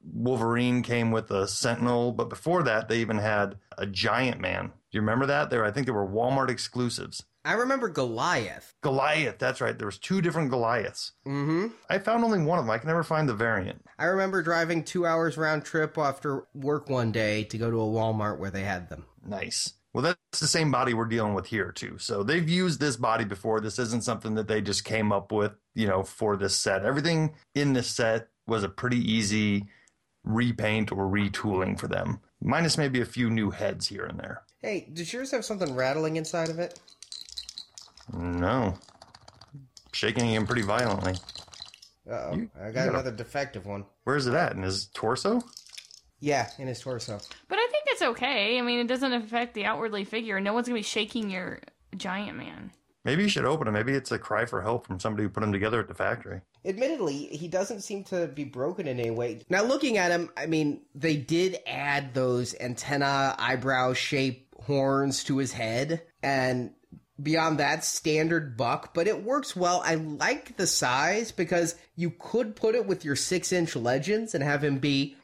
Wolverine came with a Sentinel. But before that, they even had a Giant Man. Do you remember that? I think they were Walmart exclusives. I remember Goliath. Goliath, that's right. There was two different Goliaths. Mm-hmm. I found only one of them. I can never find the variant. I remember driving 2 hours round trip after work one day to go to a Walmart where they had them. Nice. Well, that's the same body we're dealing with here, too. So they've used this body before. This isn't something that they just came up with, for this set. Everything in this set was a pretty easy repaint or retooling for them. Minus maybe a few new heads here and there. Hey, does yours have something rattling inside of it? No. Shaking him pretty violently. Uh-oh. I got another defective one. Where's it at? In his torso? Yeah, in his torso. But I think it's okay. I mean, it doesn't affect the outwardly figure. No one's going to be shaking your Giant Man. Maybe you should open him. Maybe it's a cry for help from somebody who put him together at the factory. Admittedly, he doesn't seem to be broken in any way. Now, looking at him, I mean, they did add those antenna, eyebrow-shaped horns to his head, and beyond that, standard buck, but it works well. I like the size because you could put it with your 6-inch Legends and have him be,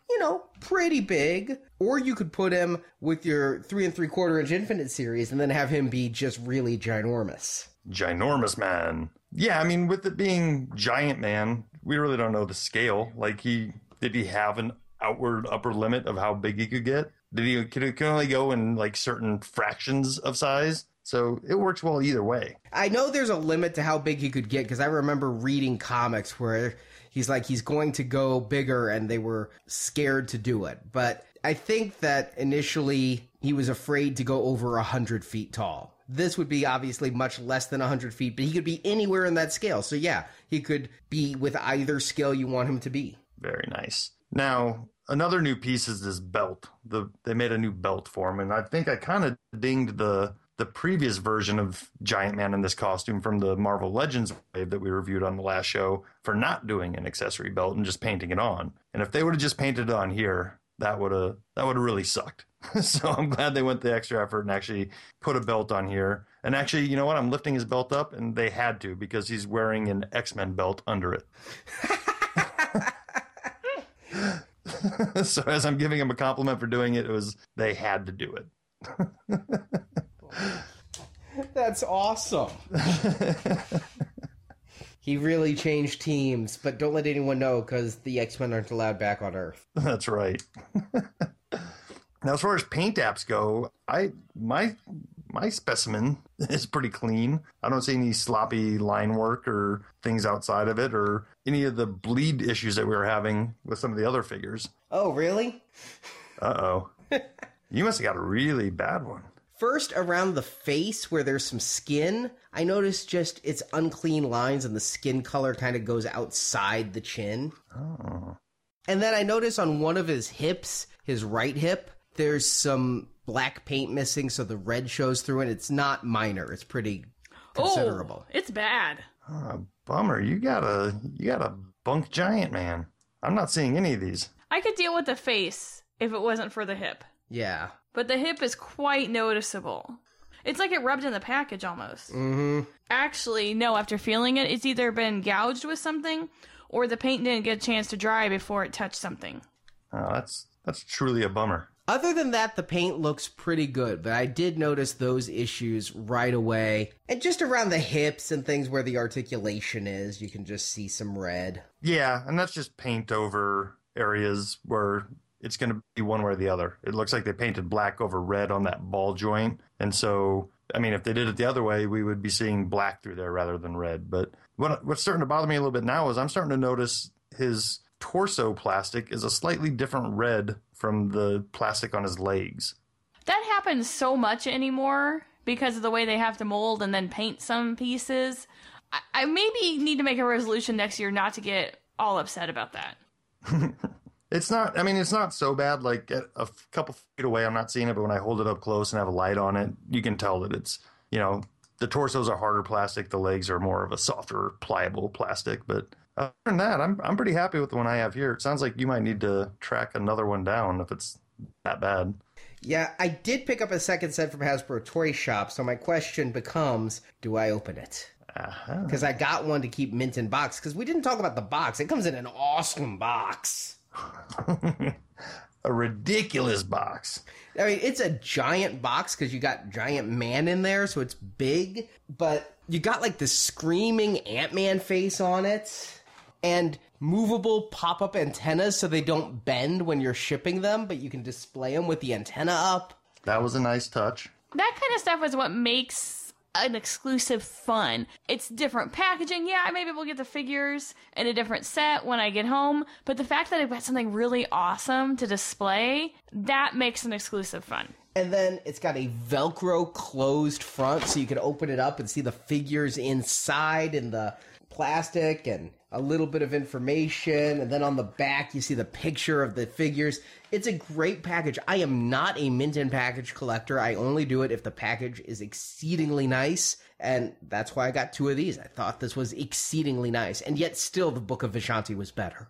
pretty big. Or you could put him with your 3 3/4-inch Infinite Series and then have him be just really ginormous. Ginormous Man. Yeah, I mean, with it being Giant Man, we really don't know the scale. Like, did he have an outward upper limit of how big he could get? Could he only go in, certain fractions of size? So it works well either way. I know there's a limit to how big he could get because I remember reading comics where he's going to go bigger and they were scared to do it. But I think that initially he was afraid to go over 100 feet tall. This would be obviously much less than 100 feet, but he could be anywhere in that scale. So yeah, he could be with either scale you want him to be. Very nice. Now, another new piece is this belt. They made a new belt for him, and I think I kind of dinged the previous version of Giant Man in this costume from the Marvel Legends wave that we reviewed on the last show for not doing an accessory belt and just painting it on. And if they would have just painted it on here, that would have really sucked. So I'm glad they went the extra effort and actually put a belt on here. And actually, you know what? I'm lifting his belt up, and they had to because he's wearing an X-Men belt under it. So as I'm giving him a compliment for doing it, they had to do it. That's awesome. He really changed teams, but don't let anyone know because the X-Men aren't allowed back on Earth. That's right. Now, as far as paint apps go, my specimen is pretty clean. I don't see any sloppy line work or things outside of it or any of the bleed issues that we were having with some of the other figures. Oh, really? Uh-oh. You must have got a really bad one. First, around the face where there's some skin, I noticed just it's unclean lines and the skin color kind of goes outside the chin. Oh. And then I noticed on one of his hips, his right hip, there's some black paint missing, so the red shows through, and it's not minor. It's pretty considerable. Oh, it's bad. Oh, bummer. You got a bunk Giant Man. I'm not seeing any of these. I could deal with the face if it wasn't for the hip. Yeah. But the hip is quite noticeable. It's like it rubbed in the package almost. Mm-hmm. Actually, no, after feeling it, it's either been gouged with something or the paint didn't get a chance to dry before it touched something. Oh, that's truly a bummer. Other than that, the paint looks pretty good, but I did notice those issues right away. And just around the hips and things where the articulation is, you can just see some red. Yeah, and that's just paint over areas where it's going to be one way or the other. It looks like they painted black over red on that ball joint. And so, I mean, if they did it the other way, we would be seeing black through there rather than red. But what's starting to bother me a little bit now is I'm starting to notice his torso plastic is a slightly different red from the plastic on his legs. That happens so much anymore because of the way they have to mold and then paint some pieces. I maybe need to make a resolution next year not to get all upset about that. It's not, I mean, it's not so bad. Like at a couple feet away, I'm not seeing it, but when I hold it up close and have a light on it, you can tell that it's, you know, the torso's a harder plastic. The legs are more of a softer, pliable plastic, but other than that, I'm pretty happy with the one I have here. It sounds like you might need to track another one down if it's that bad. Yeah, I did pick up a second set from Hasbro Toy Shop, so my question becomes, do I open it? Because I got one to keep mint in box, because we didn't talk about the box. It comes in an awesome box. A ridiculous box. I mean, it's a giant box because you got Giant Man in there, so it's big, but you got like the screaming Ant-Man face on it. And movable pop-up antennas so they don't bend when you're shipping them, but you can display them with the antenna up. That was a nice touch. That kind of stuff is what makes an exclusive fun. It's different packaging. Yeah, maybe we'll get the figures in a different set when I get home, but the fact that I've got something really awesome to display, that makes an exclusive fun. And then it's got a Velcro closed front, so you can open it up and see the figures inside and the plastic and a little bit of information. And then on the back, you see the picture of the figures. It's a great package. I am not a mint and package collector. I only do it if the package is exceedingly nice. And that's why I got two of these. I thought this was exceedingly nice. And yet still the Book of Vishanti was better.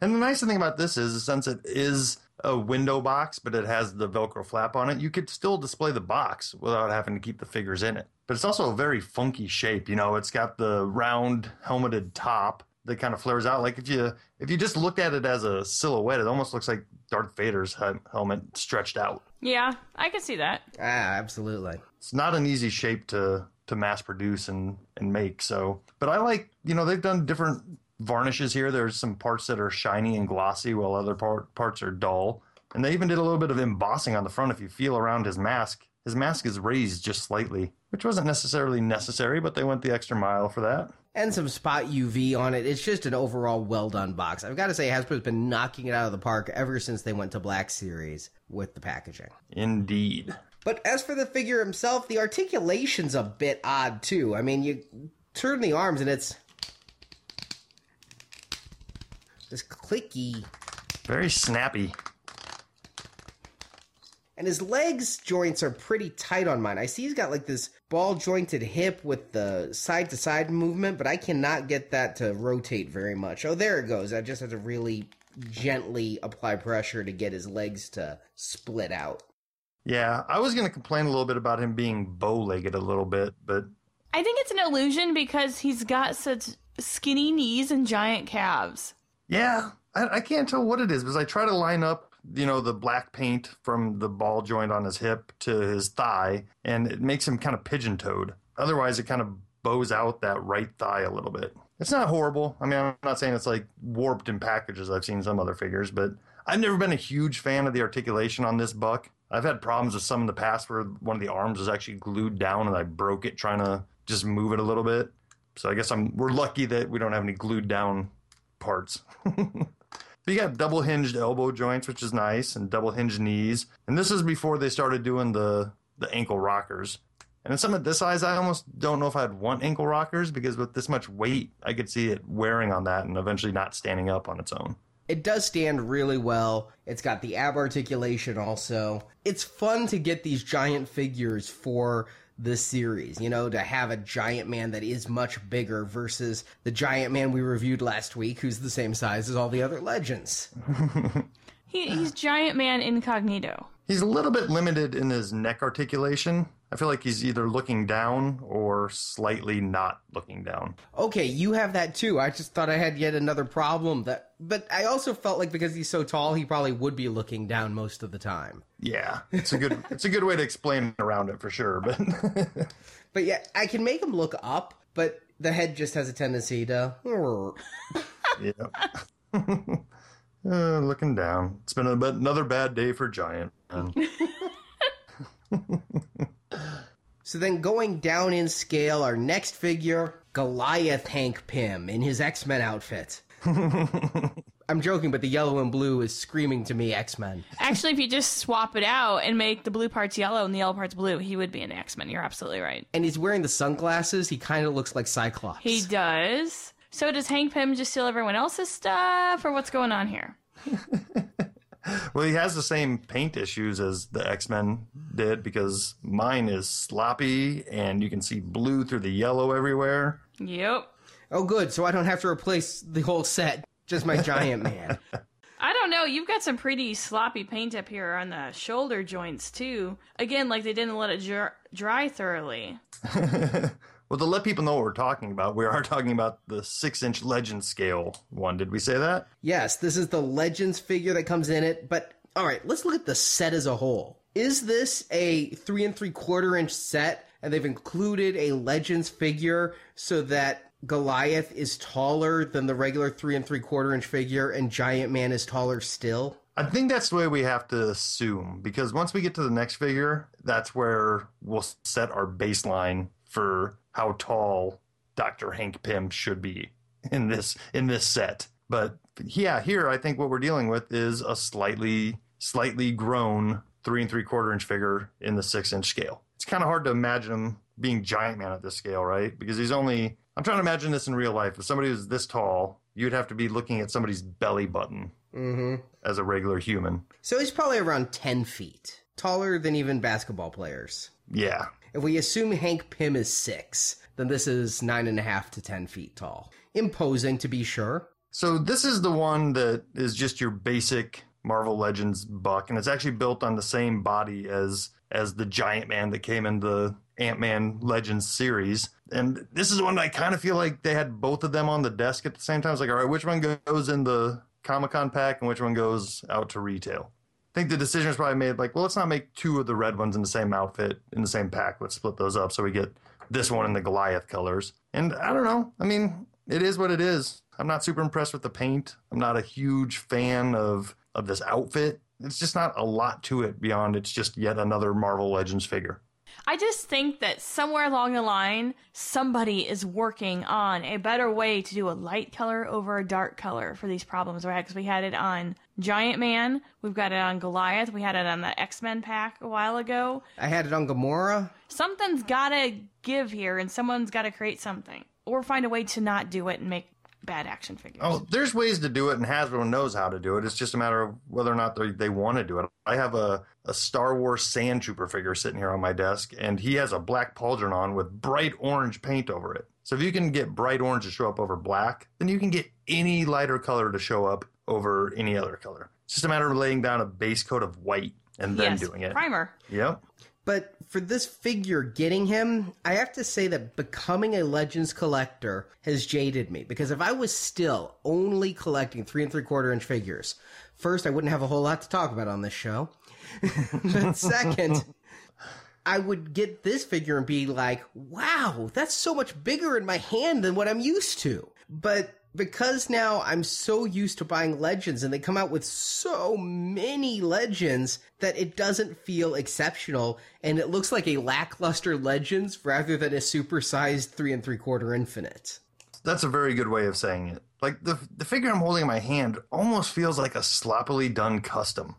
And the nice thing about this is, since it is a window box, but it has the Velcro flap on it, you could still display the box without having to keep the figures in it. But it's also a very funky shape. You know, it's got the round helmeted top that kind of flares out. Like if you just looked at it as a silhouette, it almost looks like Darth Vader's helmet stretched out. Yeah, I could see that. Ah, absolutely. It's not an easy shape to mass produce and make. So, but I like, you know, they've done different varnishes here. There's some parts that are shiny and glossy while other parts are dull. And they even did a little bit of embossing on the front. If you feel around his mask is raised just slightly, which wasn't necessarily necessary, but they went the extra mile for that. And some spot UV on it. It's just an overall well-done box. I've got to say, Hasbro's been knocking it out of the park ever since they went to Black Series with the packaging. Indeed. But as for the figure himself, the articulation's a bit odd, too. I mean, you turn the arms and it's this clicky. Very snappy. And his legs joints are pretty tight on mine. I see he's got like this ball jointed hip with the side to side movement, but I cannot get that to rotate very much. Oh, there it goes. I just have to really gently apply pressure to get his legs to split out. Yeah, I was going to complain a little bit about him being bow-legged a little bit, but I think it's an illusion because he's got such skinny knees and giant calves. Yeah, I can't tell what it is because I try to line up, you know, the black paint from the ball joint on his hip to his thigh, and it makes him kind of pigeon-toed. Otherwise, it kind of bows out that right thigh a little bit. It's not horrible. I mean, I'm not saying it's like warped in packages. I've seen some other figures, but I've never been a huge fan of the articulation on this Buck. I've had problems with some in the past where one of the arms was actually glued down and I broke it trying to just move it a little bit. So I guess we're lucky that we don't have any glued down parts. But you got double hinged elbow joints, which is nice, and double hinged knees. And this is before they started doing the ankle rockers. And in some of this size, I almost don't know if I'd want ankle rockers because with this much weight, I could see it wearing on that and eventually not standing up on its own. It does stand really well. It's got the ab articulation also. It's fun to get these giant figures for the series, you know, to have a giant man that is much bigger versus the giant man we reviewed last week who's the same size as all the other legends. He's giant man incognito. He's a little bit limited in his neck articulation. I feel like he's either looking down or slightly not looking down. Okay, you have that too. I just thought I had yet another problem. But I also felt like because he's so tall, he probably would be looking down most of the time. Yeah, it's a good way to explain around it for sure. But yeah, I can make him look up, but the head just has a tendency to... Yeah. Looking down. It's been another bad day for Giant Man. So then going down in scale, our next figure, Goliath Hank Pym in his X-Men outfit. I'm joking, but the yellow and blue is screaming to me X-Men. Actually, if you just swap it out and make the blue parts yellow and the yellow parts blue, he would be an X-Men. You're absolutely right. And he's wearing the sunglasses. He kind of looks like Cyclops. He does. So does Hank Pym just steal everyone else's stuff, or what's going on here? Well, he has the same paint issues as the X-Men did, because mine is sloppy, and you can see blue through the yellow everywhere. Yep. Oh, good. So I don't have to replace the whole set, just my Giant Man. I don't know. You've got some pretty sloppy paint up here on the shoulder joints, too. Again, like they didn't let it dry thoroughly. Well, to let people know what we're talking about, we are talking about the 6-inch Legends scale one. Did we say that? Yes, this is the Legends figure that comes in it. But, all right, let's look at the set as a whole. Is this a 3 3/4-inch set, and they've included a Legends figure so that Goliath is taller than the regular 3 3/4-inch figure and Giant Man is taller still? I think that's the way we have to assume, because once we get to the next figure, that's where we'll set our baseline for how tall Dr. Hank Pym should be in this set. But yeah, here I think what we're dealing with is a slightly grown 3 3/4-inch figure in the 6-inch scale. It's kind of hard to imagine him being Giant Man at this scale, right? Because he's only... I'm trying to imagine this in real life. If somebody was this tall, you'd have to be looking at somebody's belly button as a regular human. So he's probably around 10 feet. Taller than even basketball players. Yeah. If we assume Hank Pym is 6, then this is 9.5 to 10 feet tall. Imposing, to be sure. So this is the one that is just your basic Marvel Legends buck, and it's actually built on the same body as the Giant Man that came in the Ant-Man Legends series. And this is one that I kind of feel like they had both of them on the desk at the same time. It's like, all right, which one goes in the Comic-Con pack and which one goes out to retail? I think the decision was probably made like, well, let's not make two of the red ones in the same outfit in the same pack. Let's split those up so we get this one in the Goliath colors. And I don't know. I mean, it is what it is. I'm not super impressed with the paint. I'm not a huge fan of this outfit. It's just not a lot to it beyond it's just yet another Marvel Legends figure. I just think that somewhere along the line, somebody is working on a better way to do a light color over a dark color for these problems, right? Because we had it on Giant Man. We've got it on Goliath. We had it on the X-Men pack a while ago. I had it on Gamora. Something's got to give here, and someone's got to create something. Or find a way to not do it and make bad action figures. Oh, there's ways to do it, and Hasbro knows how to do it. It's just a matter of whether or not they want to do it. I have a Star Wars Sand Trooper figure sitting here on my desk, and he has a black pauldron on with bright orange paint over it. So if you can get bright orange to show up over black, then you can get any lighter color to show up over any other color. It's just a matter of laying down a base coat of white and then doing it. Primer. Yep. But for this figure, getting him, I have to say that becoming a Legends collector has jaded me. Because if I was still only collecting 3 3/4-inch figures, first, I wouldn't have a whole lot to talk about on this show. But second, I would get this figure and be like, wow, that's so much bigger in my hand than what I'm used to. But because now I'm so used to buying Legends, and they come out with so many Legends, that it doesn't feel exceptional, and it looks like a lackluster Legends rather than a supersized 3 3/4 Infinite. That's a very good way of saying it. Like, the figure I'm holding in my hand almost feels like a sloppily done custom.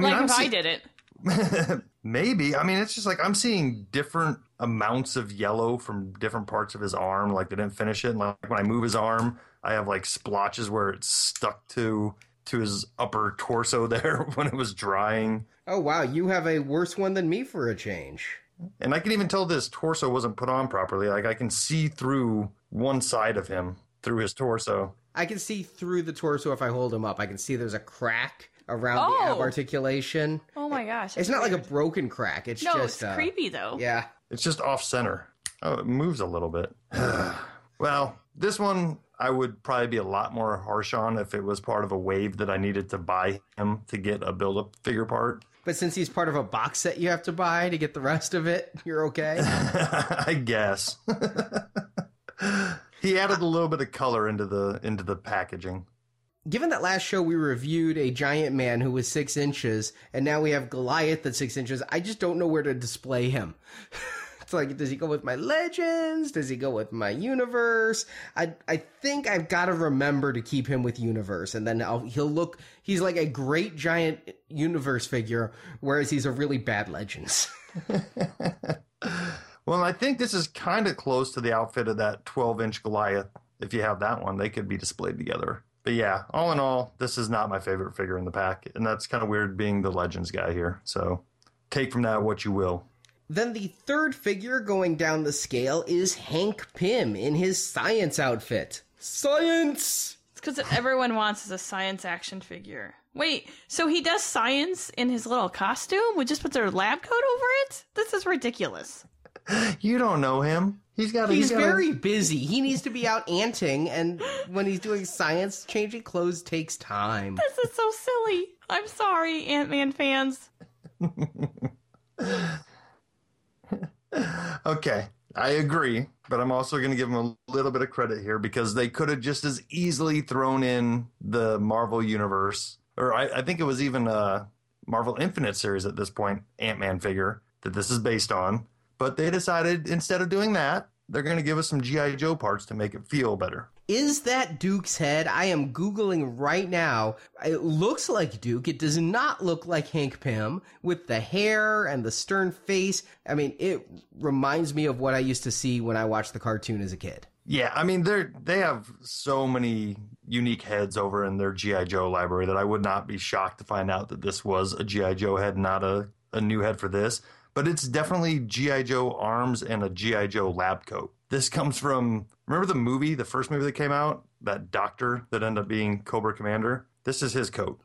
I mean, like if I did it. Maybe. I mean, it's just like I'm seeing different amounts of yellow from different parts of his arm. Like, they didn't finish it. And like, when I move his arm, I have like splotches where it's stuck to his upper torso there when it was drying. Oh, wow. You have a worse one than me for a change. And I can even tell this torso wasn't put on properly. Like, I can see through one side of him, through his torso. I can see through the torso if I hold him up. I can see there's a crack around the ab articulation. Oh my gosh. It's not like a broken crack. It's just it's creepy though. Yeah. It's just off center. Oh, it moves a little bit. Well, this one I would probably be a lot more harsh on if it was part of a wave that I needed to buy him to get a build-up figure part. But since he's part of a box set you have to buy to get the rest of it, you're okay? I guess. He added a little bit of color into the packaging. Given that last show we reviewed a giant man who was 6 inches, and now we have Goliath that's 6 inches, I just don't know where to display him. It's like, does he go with my Legends? Does he go with my Universe? I think I've got to remember to keep him with Universe, and then he'll look... He's like a great giant Universe figure, whereas he's a really bad Legends. Well, I think this is kind of close to the outfit of that 12-inch Goliath. If you have that one, they could be displayed together. But yeah, all in all, this is not my favorite figure in the pack, and that's kind of weird being the Legends guy here. So take from that what you will. Then the third figure going down the scale is Hank Pym in his science outfit. Science! It's because everyone wants is a science action figure. Wait, so he does science in his little costume? We just put their lab coat over it? This is ridiculous. You don't know him. He's very busy. He needs to be out anting, and when he's doing science, changing clothes takes time. This is so silly. I'm sorry, Ant-Man fans. Okay, I agree, but I'm also going to give them a little bit of credit here because they could have just as easily thrown in the Marvel Universe, or I think it was even a Marvel Infinite Series at this point, Ant-Man figure that this is based on. But they decided instead of doing that, they're going to give us some G.I. Joe parts to make it feel better. Is that Duke's head? I am Googling right now. It looks like Duke. It does not look like Hank Pym with the hair and the stern face. I mean, it reminds me of what I used to see when I watched the cartoon as a kid. Yeah, I mean, they have so many unique heads over in their G.I. Joe library that I would not be shocked to find out that this was a G.I. Joe head, not a new head for this. But it's definitely G.I. Joe arms and a G.I. Joe lab coat. This comes from, remember the movie, the first movie that came out? That doctor that ended up being Cobra Commander? This is his coat.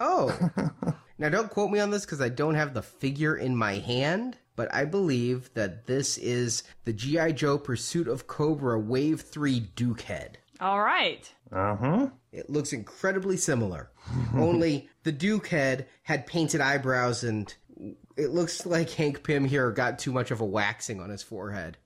Oh. Now, don't quote me on this because I don't have the figure in my hand, but I believe that this is the G.I. Joe Pursuit of Cobra Wave 3 Duke head. All right. Uh-huh. It looks incredibly similar. Only the Duke head had painted eyebrows and... It looks like Hank Pym here got too much of a waxing on his forehead.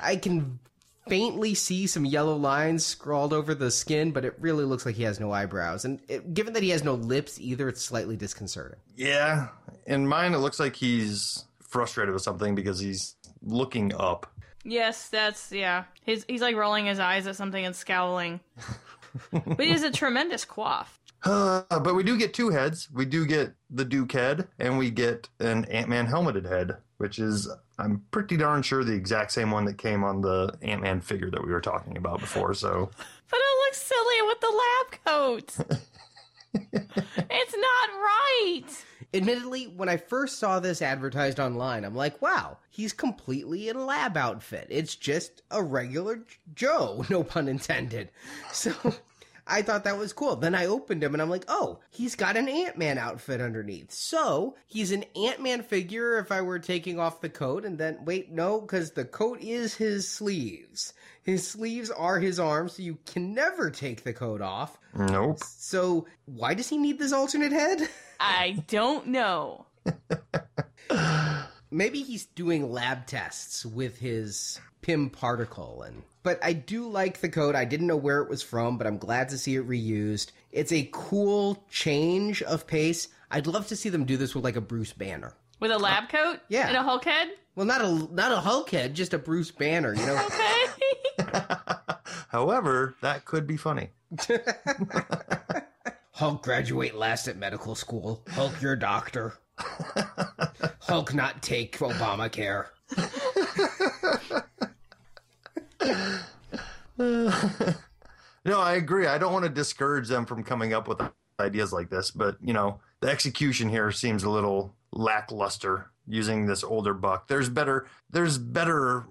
I can faintly see some yellow lines scrawled over the skin, but it really looks like he has no eyebrows. And given that he has no lips either, it's slightly disconcerting. Yeah. In mine, it looks like he's frustrated with something because he's looking up. Yes, yeah. He's like rolling his eyes at something and scowling. But he has a tremendous quaff. But we do get two heads. We do get the Duke head, and we get an Ant-Man helmeted head, which is, I'm pretty darn sure, the exact same one that came on the Ant-Man figure that we were talking about before, so... But it looks silly with the lab coat! It's not right! Admittedly, when I first saw this advertised online, I'm like, wow, he's completely in a lab outfit. It's just a regular Joe, no pun intended. So... I thought that was cool. Then I opened him, and I'm like, oh, he's got an Ant-Man outfit underneath. So, he's an Ant-Man figure if I were taking off the coat, and then, wait, no, because the coat is his sleeves. His sleeves are his arms, so you can never take the coat off. Nope. So, why does he need this alternate head? I don't know. Maybe he's doing lab tests with his Pym particle, But I do like the coat. I didn't know where it was from, but I'm glad to see it reused. It's a cool change of pace. I'd love to see them do this with like a Bruce Banner. With a lab coat? Yeah. And a Hulk head? Well, not a Hulk head, just a Bruce Banner, you know? Okay. However, that could be funny. Hulk graduate last at medical school. Hulk your doctor. Hulk not take Obamacare. No, I agree. I don't want to discourage them from coming up with ideas like this, but, you know, the execution here seems a little lackluster using this older buck. There's better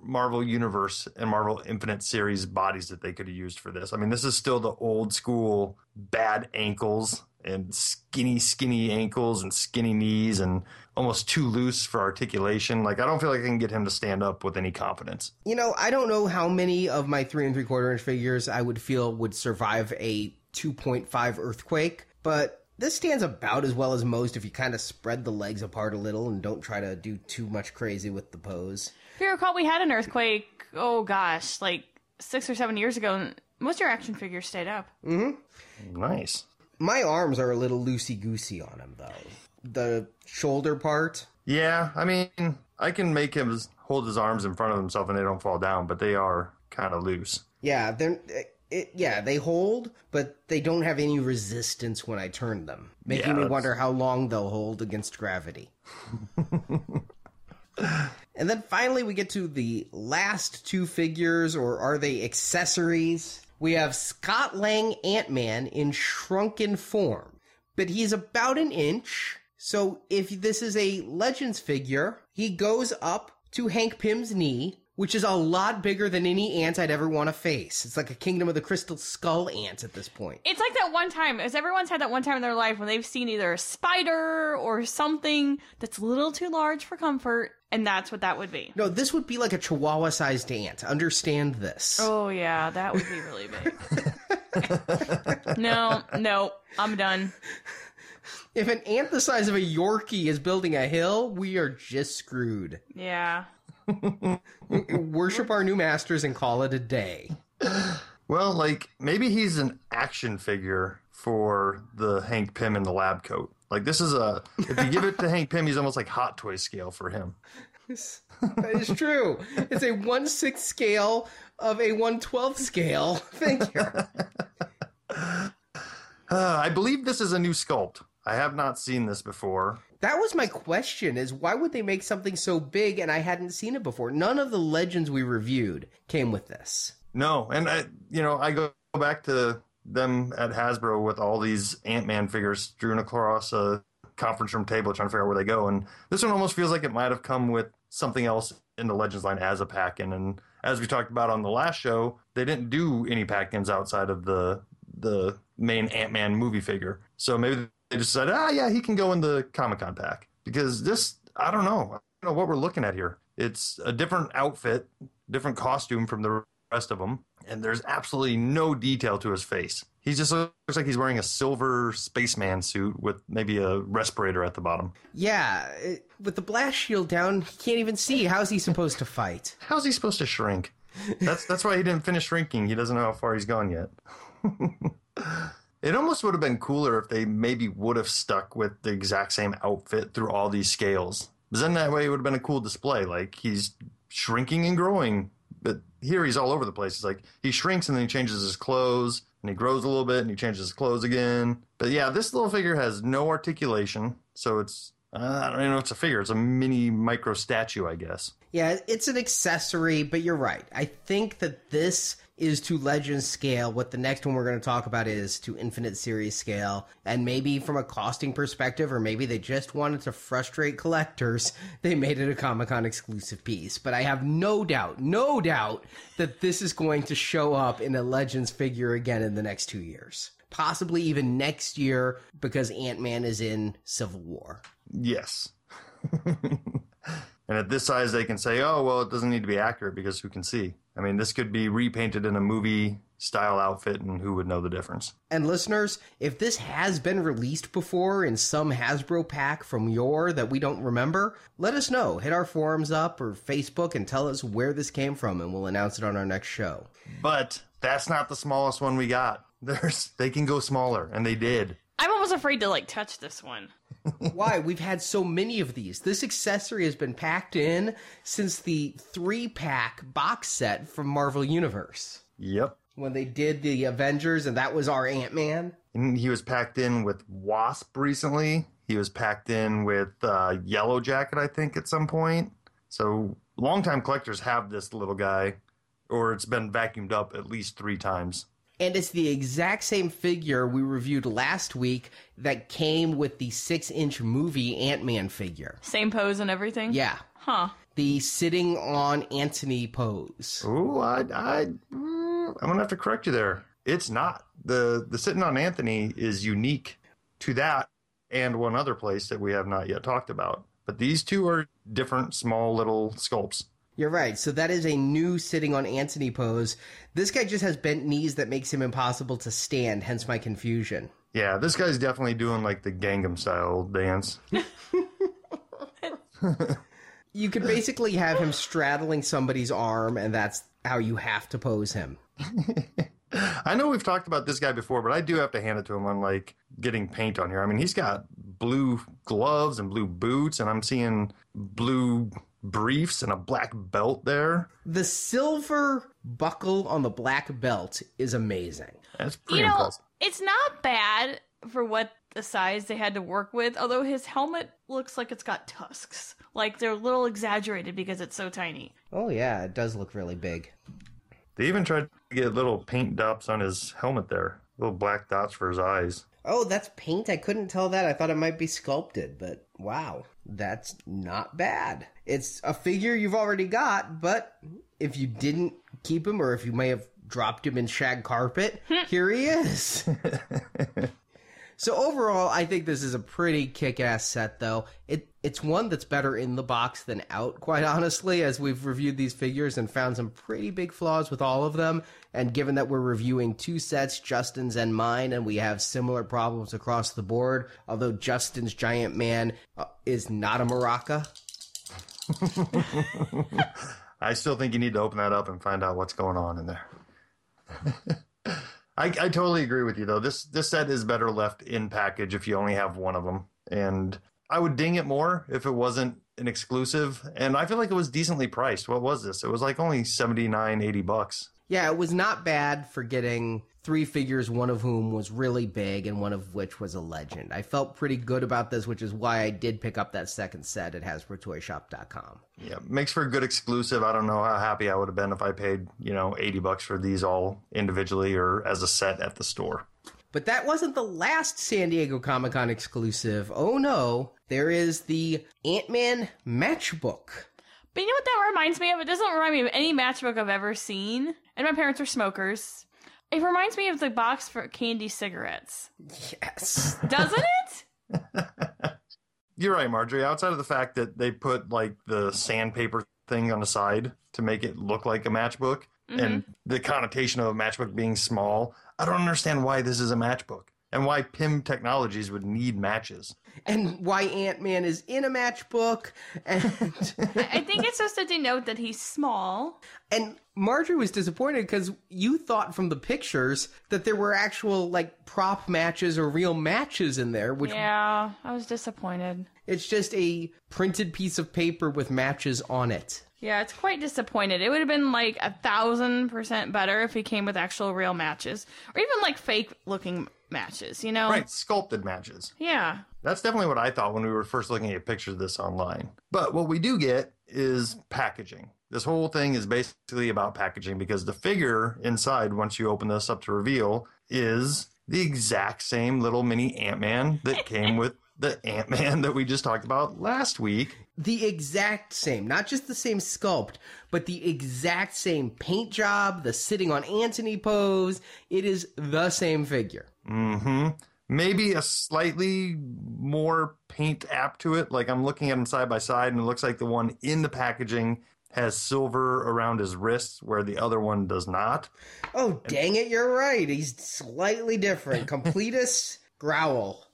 Marvel Universe and Marvel Infinite Series bodies that they could have used for this. I mean, this is still the old school bad ankles and skinny ankles and skinny knees and almost too loose for articulation. Like, I don't feel like I can get him to stand up with any confidence. You know, I don't know how many of my 3 3/4 inch figures I would feel would survive a 2.5 earthquake, but this stands about as well as most if you kind of spread the legs apart a little and don't try to do too much crazy with the pose. If you recall, we had an earthquake, oh gosh, like 6 or 7 years ago, and most of your action figures stayed up. Mm-hmm. Nice. My arms are a little loosey-goosey on him, though. The shoulder part. Yeah, I mean, I can make him hold his arms in front of himself and they don't fall down, but they are kind of loose. Yeah, they're... they hold, but they don't have any resistance when I turn them, making me wonder how long they'll hold against gravity. And then finally we get to the last two figures, or are they accessories? We have Scott Lang Ant-Man in shrunken form, but he's about an inch. So if this is a Legends figure, he goes up to Hank Pym's knee, which is a lot bigger than any ant I'd ever want to face. It's like a Kingdom of the Crystal Skull ant at this point. It's like that one time, as everyone's had that one time in their life when they've seen either a spider or something that's a little too large for comfort, and that's what that would be. No, this would be like a Chihuahua-sized ant. Understand this. Oh, yeah, that would be really big. No, I'm done. If an ant the size of a Yorkie is building a hill, we are just screwed. Yeah. Worship our new masters and call it a day. Well, like, maybe he's an action figure for the Hank Pym in the lab coat. Like, this is if you give it to Hank Pym, he's almost like Hot Toy scale for him. That is true. It's a 1/6 scale of a 1/12 scale. Thank you. I believe this is a new sculpt. I have not seen this before. That was my question, is why would they make something so big and I hadn't seen it before? None of the Legends we reviewed came with this. No, and I go back to them at Hasbro with all these Ant-Man figures strewn across a conference room table trying to figure out where they go, and this one almost feels like it might have come with something else in the Legends line as a pack-in, and as we talked about on the last show, they didn't do any pack-ins outside of the main Ant-Man movie figure, so maybe they just said, he can go in the Comic-Con pack. Because this, I don't know what we're looking at here. It's a different outfit, different costume from the rest of them, and there's absolutely no detail to his face. He just looks like he's wearing a silver spaceman suit with maybe a respirator at the bottom. Yeah, with the blast shield down, he can't even see. How's he supposed to fight? How's he supposed to shrink? That's why he didn't finish shrinking. He doesn't know how far he's gone yet. It almost would have been cooler if they maybe would have stuck with the exact same outfit through all these scales. But then that way it would have been a cool display. Like, he's shrinking and growing, but here he's all over the place. It's like he shrinks and then he changes his clothes, and he grows a little bit and he changes his clothes again. But yeah, this little figure has no articulation, so it's, I don't even know if it's a figure. It's a mini micro statue, I guess. Yeah, it's an accessory, but you're right. I think that this is to Legend scale. What the next one we're going to talk about is to Infinite Series scale. And maybe from a costing perspective, or maybe they just wanted to frustrate collectors, they made it a Comic-Con exclusive piece. But I have no doubt that this is going to show up in a Legends figure again in the next 2 years. Possibly even next year, because Ant-Man is in Civil War. Yes. And at this size, they can say, oh, well, it doesn't need to be accurate because who can see? I mean, this could be repainted in a movie-style outfit, and who would know the difference? And listeners, if this has been released before in some Hasbro pack from yore that we don't remember, let us know. Hit our forums up or Facebook and tell us where this came from, and we'll announce it on our next show. But that's not the smallest one we got. They can go smaller, and they did. I'm almost afraid to, touch this one. Why? We've had so many of these. This accessory has been packed in since the 3-pack box set from Marvel Universe. Yep. When they did the Avengers, and that was our Ant-Man. And he was packed in with Wasp recently. He was packed in with Yellow Jacket, I think, at some point. So longtime collectors have this little guy, or it's been vacuumed up at least 3 times. And it's the exact same figure we reviewed last week that came with the 6-inch movie Ant-Man figure. Same pose and everything? Yeah. Huh. The sitting on Anthony pose. Ooh, I'm going to have to correct you there. It's not. The sitting on Anthony is unique to that and one other place that we have not yet talked about. But these two are different small little sculpts. You're right. So that is a new sitting on Anthony pose. This guy just has bent knees that makes him impossible to stand, hence my confusion. Yeah, this guy's definitely doing like the Gangnam Style dance. You could basically have him straddling somebody's arm, and that's how you have to pose him. I know we've talked about this guy before, but I do have to hand it to him on like getting paint on here. I mean, he's got blue gloves and blue boots, and I'm seeing blue briefs and a black belt there. The silver buckle on the black belt is amazing. That's pretty impressive. You know, it's not bad for what the size they had to work with, although his helmet looks like it's got tusks. Like, they're a little exaggerated because it's so tiny. Oh, yeah, it does look really big. They even tried to get little paint dots on his helmet there. Little black dots for his eyes. Oh, that's paint? I couldn't tell that. I thought it might be sculpted, but wow, that's not bad. It's a figure you've already got, but if you didn't keep him or if you may have dropped him in shag carpet, here he is. So overall, I think this is a pretty kick-ass set, though. It's one that's better in the box than out, quite honestly, as we've reviewed these figures and found some pretty big flaws with all of them. And given that we're reviewing two sets, Justin's and mine, and we have similar problems across the board, although Justin's Giant Man is not a maraca. I still think you need to open that up and find out what's going on in there. I totally agree with you, though. This set is better left in package if you only have one of them. And I would ding it more if it wasn't an exclusive. And I feel like it was decently priced. What was this? It was like only $79, $80. Yeah, it was not bad for getting three figures, one of whom was really big and one of which was a legend. I felt pretty good about this, which is why I did pick up that second set at HasbroToyShop.com. Yeah, makes for a good exclusive. I don't know how happy I would have been if I paid, $80 for these all individually or as a set at the store. But that wasn't the last San Diego Comic-Con exclusive. Oh, no. There is the Ant-Man matchbook. But you know what that reminds me of? It doesn't remind me of any matchbook I've ever seen. And my parents were smokers. It reminds me of the box for candy cigarettes. Yes. Doesn't it? You're right, Marjorie. Outside of the fact that they put, like, the sandpaper thing on the side to make it look like a matchbook, and the connotation of a matchbook being small, I don't understand why this is a matchbook and why PIM Technologies would need matches. And why Ant-Man is in a matchbook. And I think it's supposed to denote that he's small. And Marjorie was disappointed because you thought from the pictures that there were actual, like, prop matches or real matches in there. Which, yeah, I was disappointed. It's just a printed piece of paper with matches on it. Yeah, it's quite disappointed. It would have been like 1,000% better if he came with actual real matches. Or even like fake-looking matches, Right, sculpted matches. Yeah. That's definitely what I thought when we were first looking at pictures of this online. But what we do get is packaging. This whole thing is basically about packaging because the figure inside, once you open this up to reveal, is the exact same little mini Ant-Man that came with the Ant-Man that we just talked about last week. The exact same, not just the same sculpt, but the exact same paint job, the sitting on Anthony pose. It is the same figure. Mm-hmm. Maybe a slightly more paint app to it. Like, I'm looking at him side by side, and it looks like the one in the packaging has silver around his wrists where the other one does not. Oh, dang it, you're right. He's slightly different. Completus growl.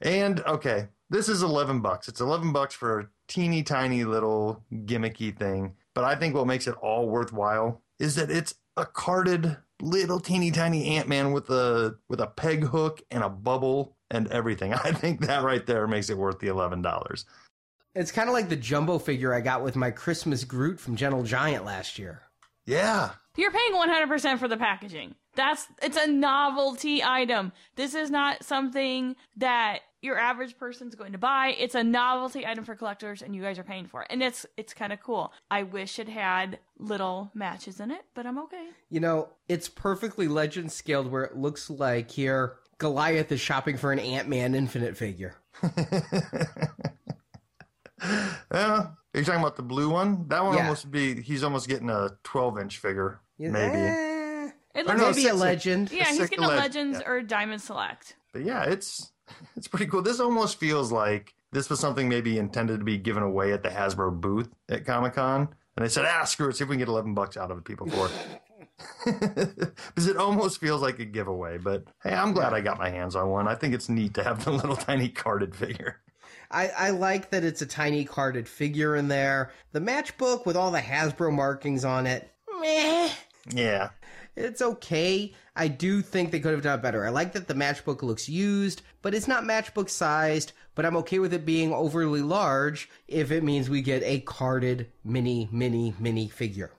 And, okay, this is $11. It's $11 for a teeny tiny little gimmicky thing. But I think what makes it all worthwhile is that it's a carded little teeny tiny Ant-Man with a peg hook and a bubble and everything. I think that right there makes it worth the $11. It's kind of like the jumbo figure I got with my Christmas Groot from Gentle Giant last year. Yeah. You're paying 100% for the packaging. It's a novelty item. This is not something that your average person's going to buy. It's a novelty item for collectors, and you guys are paying for it. And it's kind of cool. I wish it had little matches in it, but I'm okay. You know, it's perfectly legend scaled where it looks like here Goliath is shopping for an Ant-Man Infinite figure. Yeah. Are you talking about the blue one? That one almost be, he's almost getting a 12-inch figure, maybe. It looks maybe a legend. Yeah, he's getting a Legends or Diamond Select. But yeah, it's pretty cool. This almost feels like this was something maybe intended to be given away at the Hasbro booth at Comic-Con. And they said, screw it, see if we can get $11 out of the people for it. Because it almost feels like a giveaway. But hey, I'm glad I got my hands on one. I think it's neat to have the little tiny carded figure. I like that it's a tiny carded figure in there. The matchbook with all the Hasbro markings on it, meh. Yeah. It's okay. I do think they could have done better. I like that the matchbook looks used, but it's not matchbook sized, but I'm okay with it being overly large if it means we get a carded mini figure.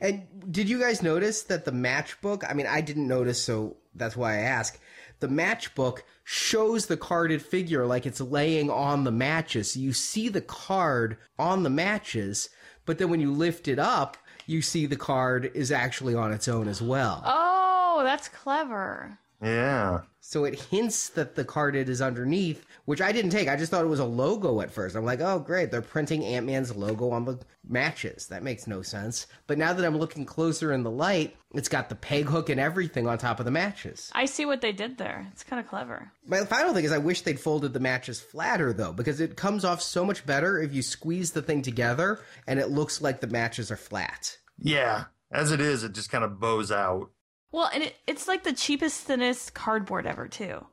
And did you guys notice that the matchbook, I mean, I didn't notice, so that's why I ask. The matchbook shows the carded figure like it's laying on the matches. So you see the card on the matches, but then when you lift it up, you see the card is actually on its own as well. Oh, that's clever. Yeah. So it hints that the carded is underneath, which I didn't take. I just thought it was a logo at first. I'm like, oh, great. They're printing Ant-Man's logo on the matches. That makes no sense. But now that I'm looking closer in the light, it's got the peg hook and everything on top of the matches. I see what they did there. It's kind of clever. My final thing is I wish they'd folded the matches flatter, though, because it comes off so much better if you squeeze the thing together and it looks like the matches are flat. Yeah. As it is, it just kind of bows out. Well, and it's like the cheapest, thinnest cardboard ever, too.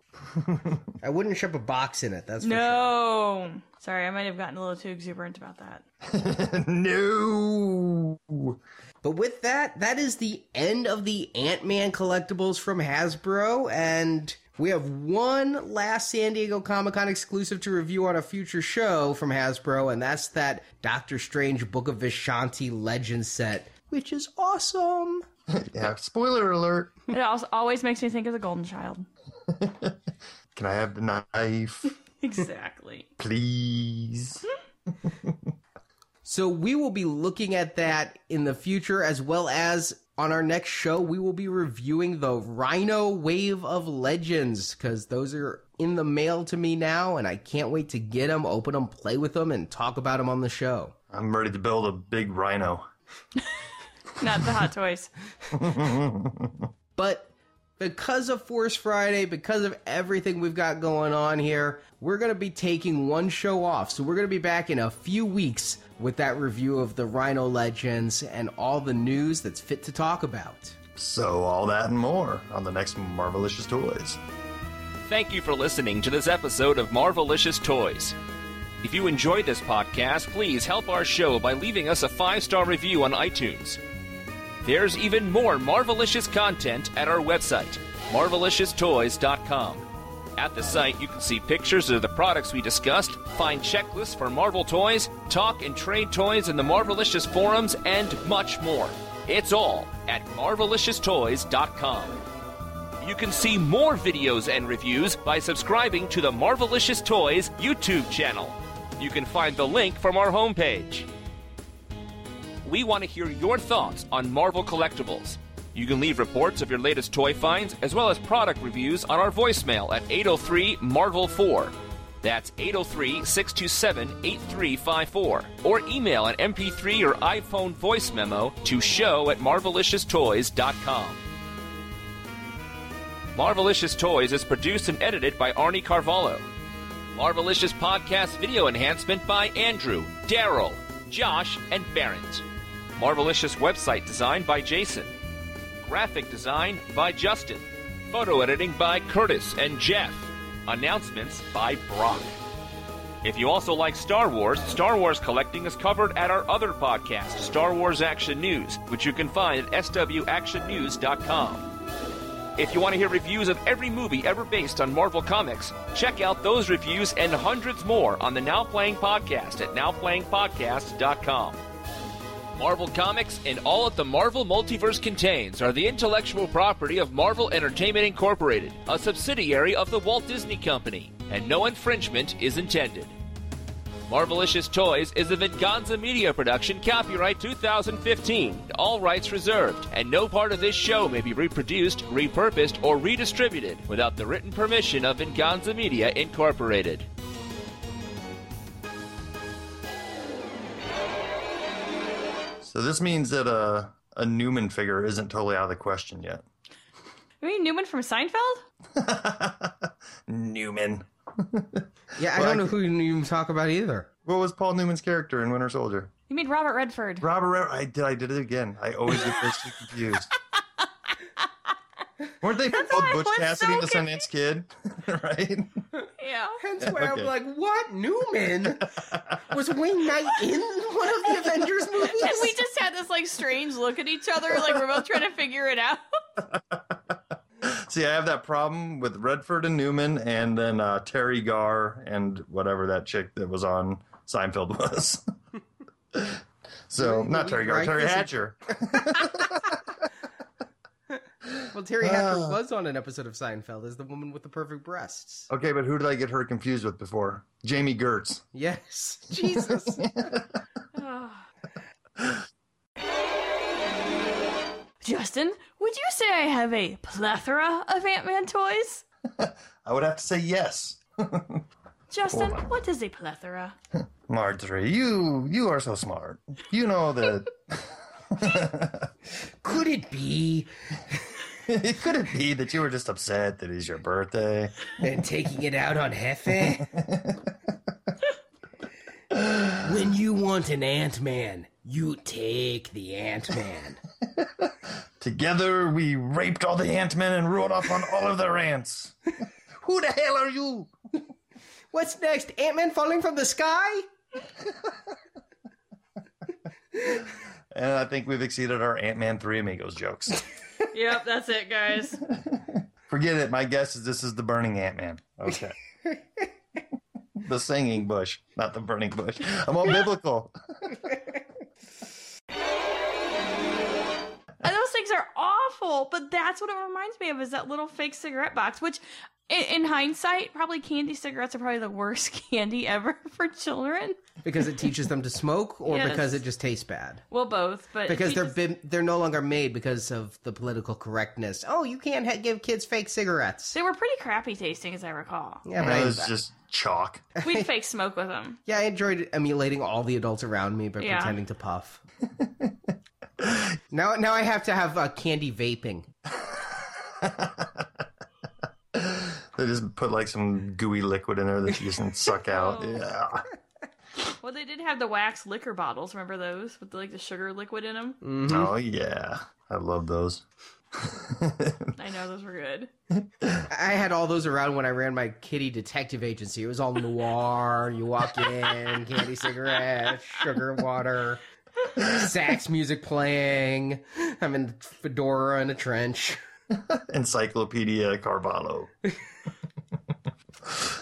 I wouldn't ship a box in it, that's for sure. No. Sorry, I might have gotten a little too exuberant about that. No. But with that, that is the end of the Ant-Man collectibles from Hasbro, and we have one last San Diego Comic-Con exclusive to review on a future show from Hasbro, and that's that Doctor Strange Book of Vishanti Legend set, which is awesome. Yeah, spoiler alert. It also always makes me think of the Golden Child. Can I have the knife? Exactly. Please. So we will be looking at that in the future, as well as on our next show, we will be reviewing the Rhino Wave of Legends, because those are in the mail to me now, and I can't wait to get them, open them, play with them, and talk about them on the show. I'm ready to build a big rhino. Not the hot toys. But because of Force Friday, because of everything we've got going on here, we're going to be taking one show off. So we're going to be back in a few weeks with that review of the Rhino Legends and all the news that's fit to talk about. So all that and more on the next Marvelicious Toys. Thank you for listening to this episode of Marvelicious Toys. If you enjoyed this podcast, please help our show by leaving us a 5-star review on iTunes. There's even more Marvelicious content at our website, MarveliciousToys.com. At the site, you can see pictures of the products we discussed, find checklists for Marvel toys, talk and trade toys in the Marvelicious forums, and much more. It's all at MarveliciousToys.com. You can see more videos and reviews by subscribing to the Marvelicious Toys YouTube channel. You can find the link from our homepage. We want to hear your thoughts on Marvel collectibles. You can leave reports of your latest toy finds as well as product reviews on our voicemail at 803-MARVEL4. That's 803-627-8354. Or email an MP3 or iPhone voice memo to show@MarveliciousToys.com. Marvelicious Toys is produced and edited by Arnie Carvalho. Marvelicious Podcast video enhancement by Andrew, Daryl, Josh, and Barrett. Marvelicious website design by Jason. Graphic design by Justin. Photo editing by Curtis and Jeff. Announcements by Brock. If you also like Star Wars collecting is covered at our other podcast, Star Wars Action News, which you can find at swactionnews.com. If you want to hear reviews of every movie ever based on Marvel Comics, check out those reviews and hundreds more on the Now Playing Podcast at nowplayingpodcast.com. Marvel Comics, and all that the Marvel Multiverse contains are the intellectual property of Marvel Entertainment Incorporated, a subsidiary of the Walt Disney Company, and no infringement is intended. Marvelicious Toys is a Venganza Media production, copyright 2015, all rights reserved, and no part of this show may be reproduced, repurposed, or redistributed without the written permission of Venganza Media Incorporated. So this means that a Newman figure isn't totally out of the question yet. You mean Newman from Seinfeld? Newman. Yeah, I don't know who you even talk about either. What was Paul Newman's character in Winter Soldier? You mean Robert Redford. I did it again. I always get those two confused. Weren't they called Butch Cassidy and the Sundance Kid? Right? Yeah. Hence why I'm like, what? Newman? Was Wing Knight in one of the Avengers movies? And we just had this like strange look at each other, like we're both trying to figure it out. See, I have that problem with Redford and Newman, and then Terry Garr and whatever that chick that was on Seinfeld was. So, not Terry Garr, Terry Hatcher. Well, Terry Hatcher was on an episode of Seinfeld as the woman with the perfect breasts. Okay, but who did I get her confused with before? Jamie Gertz. Yes. Jesus. Justin, would you say I have a plethora of Ant-Man toys? I would have to say yes. Justin, what is a plethora? Marjorie, you are so smart. You know that... Could it be that you were just upset that it's your birthday? And taking it out on Hefe? When you want an Ant-Man, you take the Ant-Man. Together we raped all the Ant-Men and rode off on all of their ants. Who the hell are you? What's next? Ant-Man falling from the sky? And I think we've exceeded our Ant-Man 3 Amigos jokes. Yep, that's it, guys. Forget it. My guess is this is the burning Ant-Man. Okay. The singing bush, not the burning bush. I'm all biblical. And those things are awful, but that's what it reminds me of, is that little fake cigarette box, which in hindsight, probably candy cigarettes are probably the worst candy ever for children. Because it teaches them to smoke, or yes, because it just tastes bad? Well, both. But because they're no longer made because of the political correctness. Oh, you can't give kids fake cigarettes. They were pretty crappy tasting, as I recall. Yeah, but it was just chalk. We'd fake smoke with them. Yeah, I enjoyed emulating all the adults around me, but pretending to puff. Now I have to have candy vaping. They just put like some gooey liquid in there that you just can suck out. Yeah. Well, they did have the wax liquor bottles. Remember those with like the sugar liquid in them? Mm-hmm. Oh yeah, I love those. I know, those were good. I had all those around when I ran my kitty detective agency. It was all noir. You walk in, candy cigarette, sugar water. Sax music playing. I'm in a fedora in a trench. Encyclopedia Carvalho.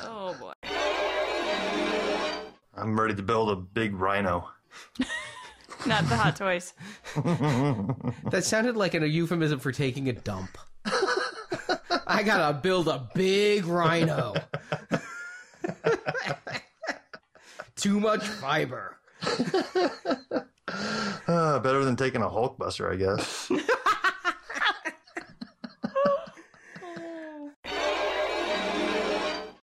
Oh, boy. I'm ready to build a big rhino. Not the hot toys. That sounded like a euphemism for taking a dump. I gotta build a big rhino. Too much fiber. Better than taking a Hulkbuster, I guess.